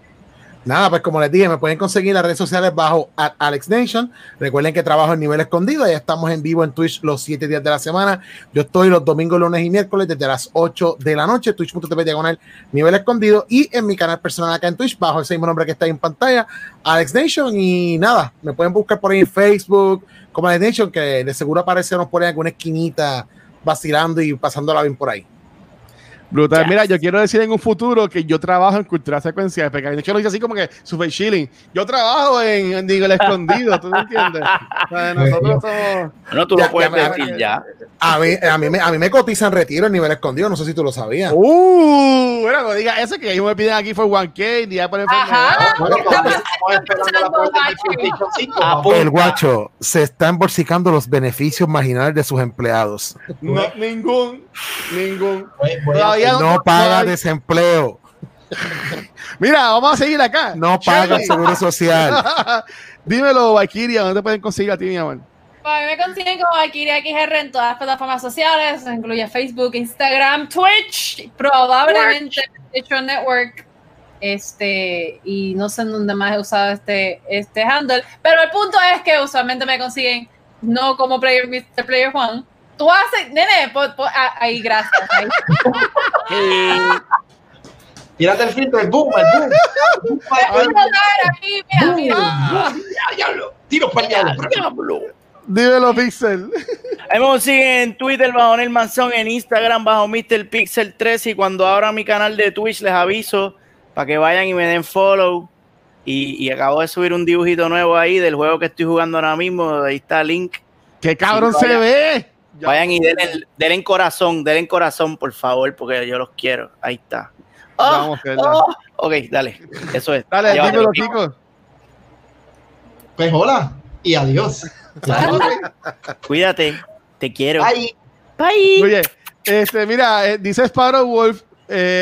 Nada, pues como les dije, me pueden conseguir en las redes sociales bajo @AlexNation. Recuerden que trabajo en Nivel Escondido, ya estamos en vivo en Twitch los 7 días de la semana. Yo estoy los domingos, lunes y miércoles desde las 8 de la noche, twitch.tv/Nivel Escondido, y en mi canal personal acá en Twitch, bajo el mismo nombre que está ahí en pantalla, Alex Nation. Y nada, me pueden buscar por ahí en Facebook como Alex Nation, que de seguro aparecemos por ahí en alguna esquinita vacilando y pasándola bien por ahí. Brutal. Yes. Mira, yo quiero decir en un futuro que yo trabajo en Cultura Secuencial, porque de hecho lo hice así como que super chilling. Yo trabajo en Nivel Escondido, ¿tú me entiendes? O sea, nosotros somos... No, tú ya, lo puedes decir ya. A mí me cotizan retiro en Nivel Escondido, no sé si tú lo sabías. Bueno, no digas eso, que ellos me piden aquí for 1K, día por el... El guacho se está embolsicando los beneficios marginales de sus empleados. No, ningún. No paga desempleo. Mira, vamos a seguir acá. No paga seguro social. Dímelo, Valkyria, ¿dónde pueden conseguir a ti, mi amor? A mí me consiguen como Valkyria XR en todas las plataformas sociales, incluye Facebook, Instagram, Twitch, probablemente Twitch Network, y no sé en dónde más he usado este handle, pero el punto es que usualmente me consiguen no como Mr. Player Juan. Tú haces, nene, ahí, gracias. Ahí. Tírate el filtro, el boom. Tiro para allá, diablo. Dímelo, Pixel. Ahí me consiguen en Twitter bajo Nel Manzón, en Instagram bajo Mr. Pixel 3, y cuando abra mi canal de Twitch les aviso para que vayan y me den follow. Y acabo de subir un dibujito nuevo ahí del juego que estoy jugando ahora mismo. Ahí está el link. ¡Qué cabrón se ve! Vayan y denle corazón, por favor, porque yo los quiero. Ahí está. Ok, dale. Eso es. Dale, dímelo, Kiko. Pues hola y adiós. Cuídate, te quiero. Bye. Oye, mira, dice Sparrow Wolf,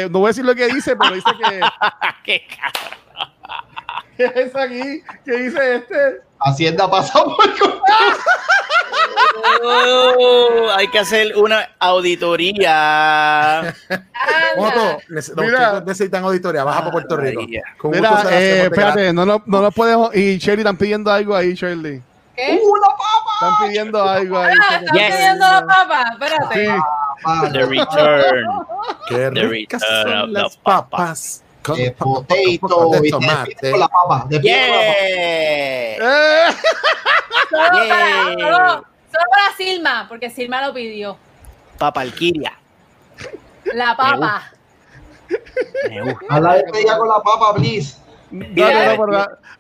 no voy a decir lo que dice, pero dice que... ¡Qué cabrón! ¿Qué es aquí? ¿Qué dice Hacienda pasa por contar. Hay que hacer una auditoría. Otto, necesitan auditoría. Baja para Puerto Rico. Mira, espérate, no podemos. Y Shelley, están pidiendo algo ahí, Shirley. ¿Qué? ¡Una papa! Están pidiendo algo ahí. Están pidiendo la papa. Espérate. Sí. The return. Qué ricas son las papas. De potato, de tomate. Con la papa. Solo para Silma, porque Silma lo pidió. Papalquiria. La papa. Habla de ella con la papa, please. No,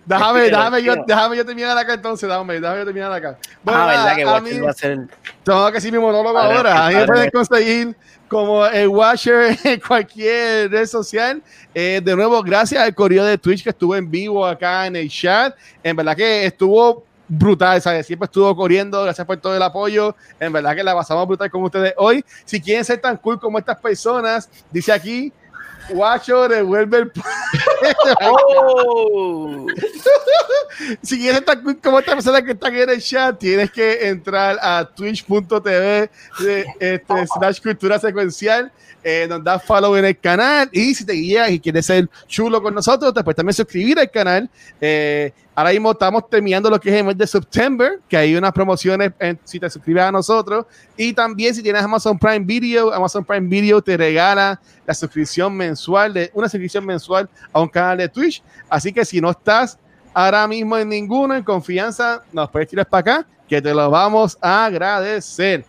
déjame yo terminar acá entonces, déjame yo terminar acá. Bueno, verdad que Wachel va a hacer... Tengo que decir mi monólogo ahora. A mí me pueden conseguir como el Watcher en cualquier red social. De nuevo, gracias al correo de Twitch que estuvo en vivo acá en el chat. En verdad que estuvo brutal, ¿sabes? Siempre estuvo corriendo, gracias por todo el apoyo, en verdad que la pasamos brutal con ustedes hoy. Si quieren ser tan cool como estas personas, dice aquí Guacho, devuelve el... Si quieres estar como esta persona que está aquí en el chat, tienes que entrar a twitch.tv/cultura secuencial, nos das follow en el canal, y si te guías y quieres ser chulo con nosotros, después también suscribir al canal. Ahora mismo estamos terminando lo que es el mes de septiembre, que hay unas promociones si te suscribes a nosotros, y también si tienes Amazon Prime Video te regala la suscripción mensual, a un canal de Twitch, así que si no estás ahora mismo en ninguno, en confianza, nos puedes tirar para acá, que te lo vamos a agradecer.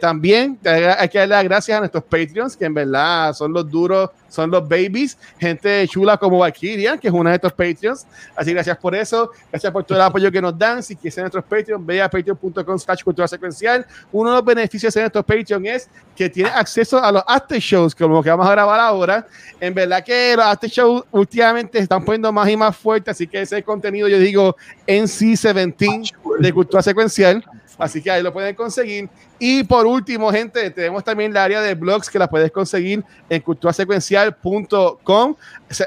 También hay que darle las gracias a nuestros Patreons, que en verdad son los duros, son los babies, gente chula como Valkyria, que es una de estos Patreons. Así que gracias por eso, gracias por todo el apoyo que nos dan. Si quieren ser nuestros Patreons, ve a patreon.com/cultura secuencial. Uno de los beneficios de ser nuestros Patreons es que tienes acceso a los after shows, como los que vamos a grabar ahora. En verdad que los after shows últimamente se están poniendo más y más fuertes, así que ese contenido, yo digo, NC17 de Cultura Secuencial. Así que ahí lo pueden conseguir. Y por último, gente, tenemos también la área de blogs que las puedes conseguir en culturasecuencial.com.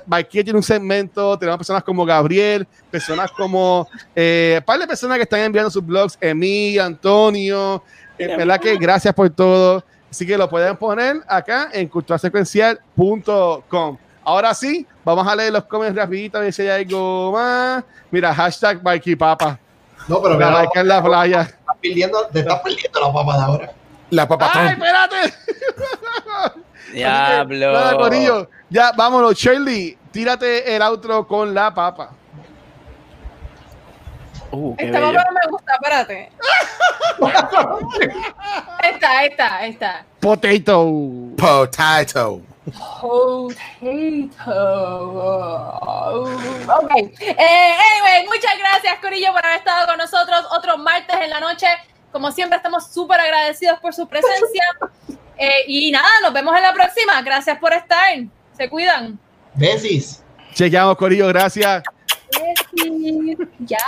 Valkyria tiene un segmento, tenemos personas como Gabriel, personas como un par de personas que están enviando sus blogs, Emi, Antonio. En verdad que gracias por todo. Así que lo pueden poner acá en culturasecuencial.com. Ahora sí, vamos a leer los comments rapidito, a ver si hay algo más. Mira, hashtag Valkypapa. No, pero mira, la en la playa. Te estás perdiendo la papa de ahora. La papa. ¡Ay, espérate! Diablo. Nada, corillo. Ya, vámonos, Shirley. Tírate el outro con la papa. Esta papa no me gusta, espérate. Esta. Potato. Ok. Anyway, muchas gracias, Corillo, por haber estado con nosotros otro martes en la noche. Como siempre, estamos súper agradecidos por su presencia. Y nada, nos vemos en la próxima. Gracias por estar. Se cuidan. Besis. Chequeamos, Corillo. Gracias. Besis. Ya.